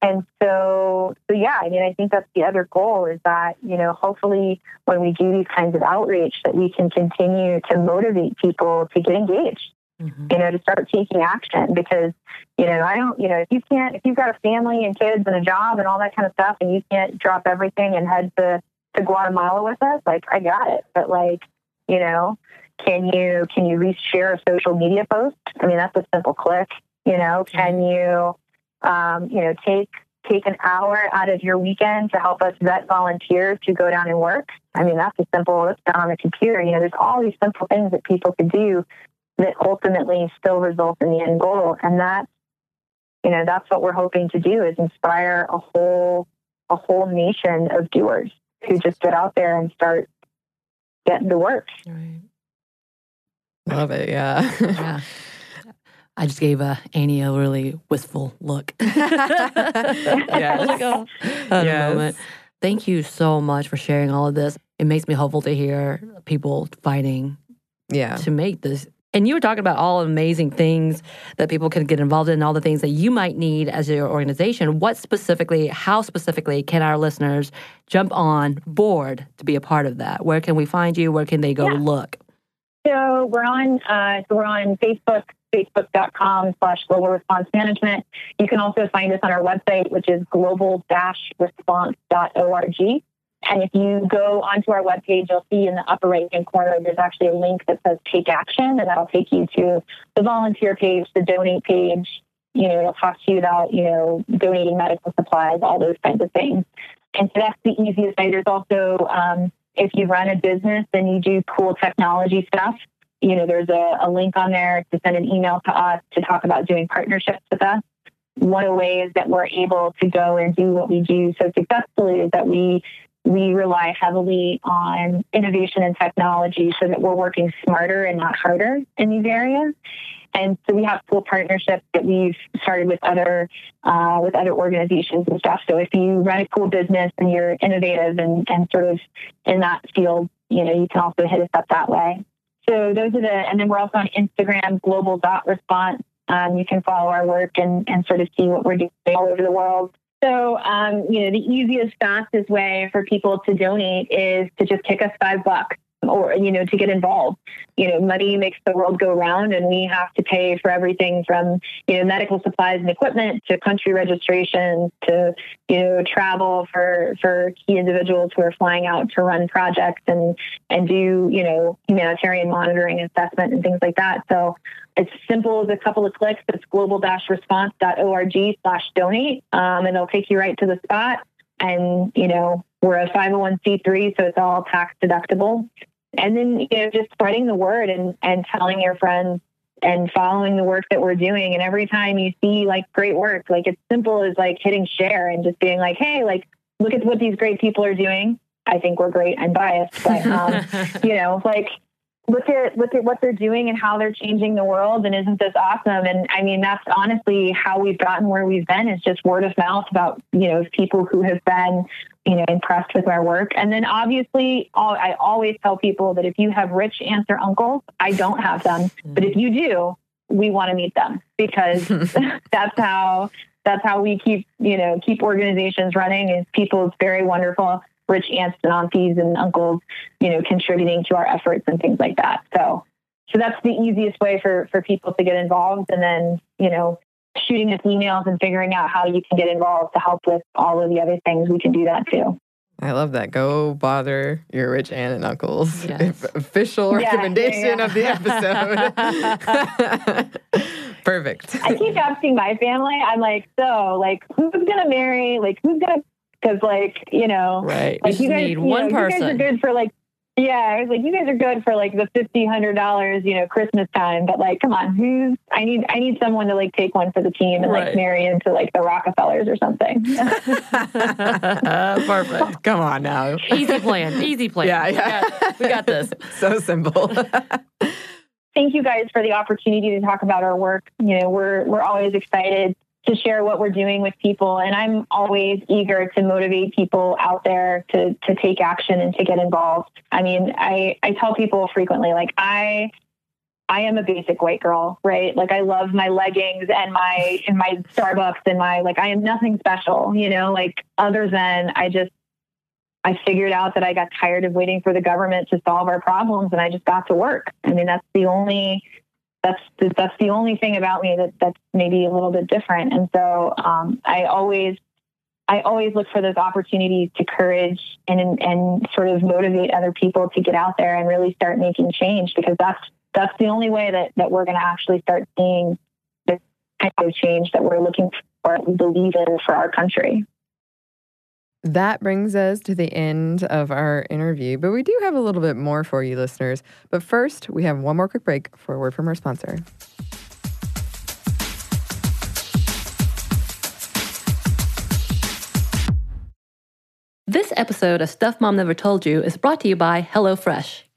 And so, so yeah, I mean, I think that's the other goal is that, you know, hopefully when we do these kinds of outreach that we can continue to motivate people to get engaged. Mm-hmm. You know, to start taking action because, you know, I don't, you know, if you can't, if you've got a family and kids and a job and all that kind of stuff and you can't drop everything and head to, to Guatemala with us, like, I got it. But like, you know, can you, can you re-share a social media post? I mean, that's a simple click, you know, can you, um, you know, take, take an hour out of your weekend to help us vet volunteers to go down and work? I mean, that's a simple, that's done on the computer. You know, there's all these simple things that people can do that ultimately still results in the end goal. And that, you know, that's what we're hoping to do is inspire a whole, a whole nation of doers who just get out there and start getting to work. Right. Love it. Yeah. yeah. I just gave uh, Annie a really wistful look. yes. At yes. a moment. Thank you so much for sharing all of this. It makes me hopeful to hear people fighting yeah. to make this. And you were talking about all amazing things that people can get involved in, all the things that you might need as your organization. What specifically, how specifically can our listeners jump on board to be a part of that? Where can we find you? Where can they go yeah. look? So we're on, uh, so we're on Facebook, facebook.com slash Global Response Management. You can also find us on our website, which is global dash response dot org. And if you go onto our webpage, you'll see in the upper right-hand corner, there's actually a link that says Take Action, and that'll take you to the volunteer page, the donate page. You know, it'll talk to you about, you know, donating medical supplies, all those kinds of things. And so that's the easiest way. There's also, um, if you run a business and you do cool technology stuff, you know, there's a, a link on there to send an email to us to talk about doing partnerships with us. One of the ways that we're able to go and do what we do so successfully is that we... We rely heavily on innovation and technology so that we're working smarter and not harder in these areas. And so we have cool partnerships that we've started with other uh, with other organizations and stuff. So if you run a cool business and you're innovative and, and sort of in that field, you know, you can also hit us up that way. So those are the, and then we're also on Instagram, global dot response. Um, you can follow our work and, and sort of see what we're doing all over the world. So, um, you know, the easiest, fastest way for people to donate is to just kick us five bucks or, you know, to get involved. You know, money makes the world go round, and we have to pay for everything from, you know, medical supplies and equipment to country registration to, you know, travel for, for key individuals who are flying out to run projects and, and do, you know, humanitarian monitoring assessment and things like that. So it's simple as a couple of clicks. It's global dash response dot org slash donate, um, and it'll take you right to the spot. And, you know, we're a five oh one c three, so it's all tax deductible. And then, you know, just spreading the word and, and telling your friends and following the work that we're doing. And every time you see, like, great work, like, it's simple as, like, hitting share and just being like, hey, like, look at what these great people are doing. I think we're great. I'm biased. But, um, you know, like... Look at look at what they're doing and how they're changing the world, and isn't this awesome? And I mean, that's honestly how we've gotten where we've been, is just word of mouth about, you know, people who have been, you know, impressed with our work. And then obviously, all, I always tell people that if you have rich aunts or uncles, I don't have them, but if you do, we want to meet them, because that's how that's how we keep you know keep organizations running, is people's very wonderful rich aunts and aunties and uncles, you know, contributing to our efforts and things like that. So, so that's the easiest way for, for people to get involved. And then, you know, shooting us emails and figuring out how you can get involved to help with all of the other things. We can do that too. I love that. Go bother your rich aunt and uncles. Yes. Official yeah, recommendation yeah, yeah. of the episode. Perfect. I keep asking my family, I'm like, so like, who's going to marry? Like, who's going to, because, like, you know, right. like, you, you guys need you one know, person. You guys are good for, like, yeah, I was like, you guys are good for, like, the fifty dollars, one hundred dollars, you know, Christmas time. But, like, come on, who's, I need, I need someone to, like, take one for the team and, right. like, marry into, like, the Rockefellers or something. Perfect. Come on now. Easy plan. Easy plan. Yeah, yeah. We got, we got this. So simple. Thank you guys for the opportunity to talk about our work. You know, we're, we're always excited to share what we're doing with people. And I'm always eager to motivate people out there to, to take action and to get involved. I mean, I, I tell people frequently, like, I, I am a basic white girl, right? Like, I love my leggings and my, and my Starbucks and my, like, I am nothing special, you know, like, other than I just, I figured out that I got tired of waiting for the government to solve our problems, and I just got to work. I mean, that's the only That's the, that's the only thing about me that, that's maybe a little bit different. And so um, I always I always look for those opportunities to encourage and and sort of motivate other people to get out there and really start making change, because that's that's the only way that, that we're going to actually start seeing the kind of change that we're looking for, we believe in for our country. That brings us to the end of our interview, but we do have a little bit more for you listeners. But first, we have one more quick break for a word from our sponsor. This episode of Stuff Mom Never Told You is brought to you by HelloFresh.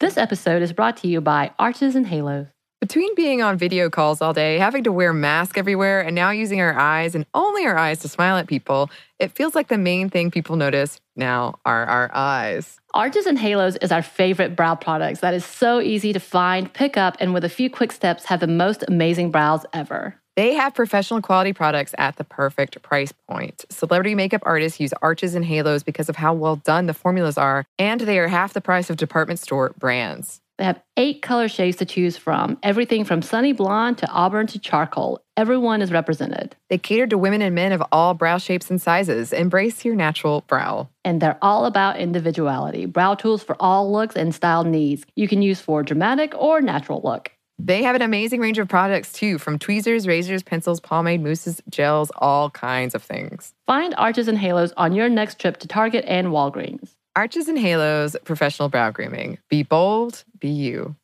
This episode is brought to you by Arches and Halos. Between being on video calls all day, having to wear masks everywhere, and now using our eyes and only our eyes to smile at people, it feels like the main thing people notice now are our eyes. Arches and Halos is our favorite brow products that is so easy to find, pick up, and with a few quick steps have the most amazing brows ever. They have professional quality products at the perfect price point. Celebrity makeup artists use Arches and Halos because of how well done the formulas are, and they are half the price of department store brands. They have eight color shades to choose from, everything from sunny blonde to auburn to charcoal. Everyone is represented. They cater to women and men of all brow shapes and sizes. Embrace your natural brow. And they're all about individuality. Brow tools for all looks and style needs. You can use for dramatic or natural look. They have an amazing range of products, too, from tweezers, razors, pencils, pomade, mousses, gels, all kinds of things. Find Arches and Halos on your next trip to Target and Walgreens. Arches and Halos, professional brow grooming. Be bold, be you.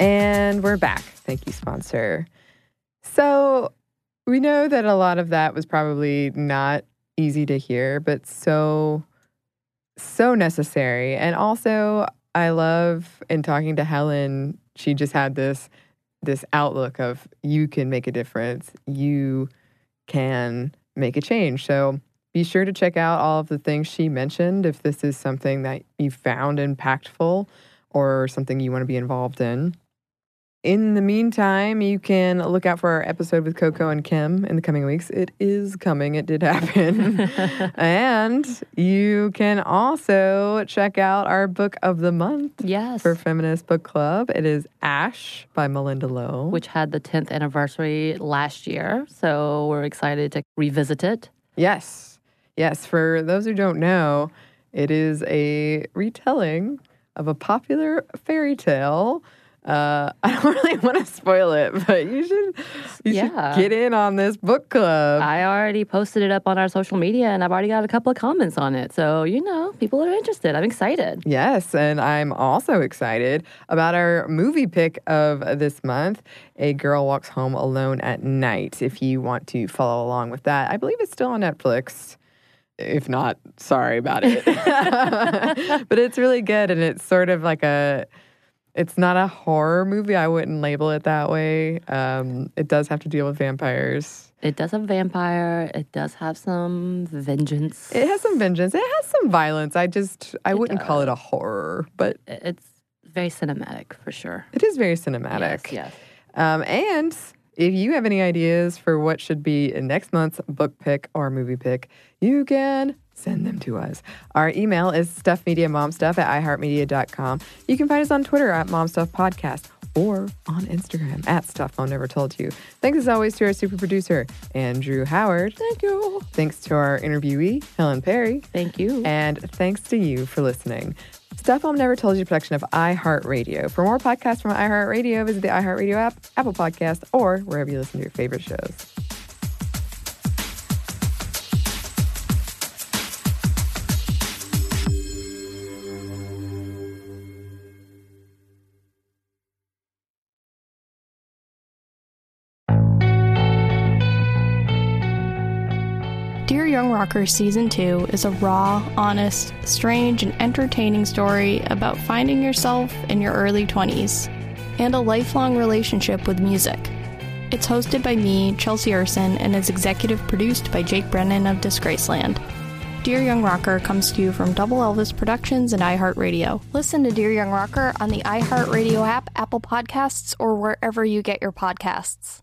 And we're back. Thank you, sponsor. So we know that a lot of that was probably not easy to hear, but so... so necessary. And also, I love, in talking to Helen, she just had this this outlook of you can make a difference. You can make a change. So be sure to check out all of the things she mentioned if this is something that you found impactful or something you want to be involved in. In the meantime, you can look out for our episode with Coco and Kim in the coming weeks. It is coming. It did happen. And you can also check out our book of the month yes. for Feminist Book Club. It is Ash by Melinda Lowe. Which had the tenth anniversary last year, so we're excited to revisit it. Yes. Yes, for those who don't know, it is a retelling of a popular fairy tale. Uh, I don't really want to spoil it, but you should you yeah. should get in on this book club. I already posted it up on our social media, and I've already got a couple of comments on it. So, you know, people are interested. I'm excited. Yes, and I'm also excited about our movie pick of this month, A Girl Walks Home Alone at Night, if you want to follow along with that. I believe it's still on Netflix. If not, sorry about it. But it's really good, and it's sort of like a... It's not a horror movie. I wouldn't label it that way. Um, it does have to deal with vampires. It does have vampire. It does have some vengeance. It has some vengeance. It has some violence. I just, I it wouldn't does. call it a horror, but... It's very cinematic, for sure. It is very cinematic. Yes, yes. Um, and if you have any ideas for what should be in next month's book pick or movie pick, you can... send them to us. Our email is stuffmediamomstuff at iheartmedia dot com. You can find us on Twitter at momstuffpodcast or on Instagram at Stuff Mom Never Told You. Thanks as always to our super producer, Andrew Howard. Thank you. Thanks to our interviewee, Helen Perry. Thank you. And thanks to you for listening. Stuff Mom Never Told You production of iHeartRadio. For more podcasts from iHeartRadio, visit the iHeartRadio app, Apple Podcasts, or wherever you listen to your favorite shows. Young Rocker Season two is a raw, honest, strange, and entertaining story about finding yourself in your early twenties and a lifelong relationship with music. It's hosted by me, Chelsea Urson, and is executive produced by Jake Brennan of Disgraceland. Dear Young Rocker comes to you from Double Elvis Productions and iHeartRadio. Listen to Dear Young Rocker on the iHeartRadio app, Apple Podcasts, or wherever you get your podcasts.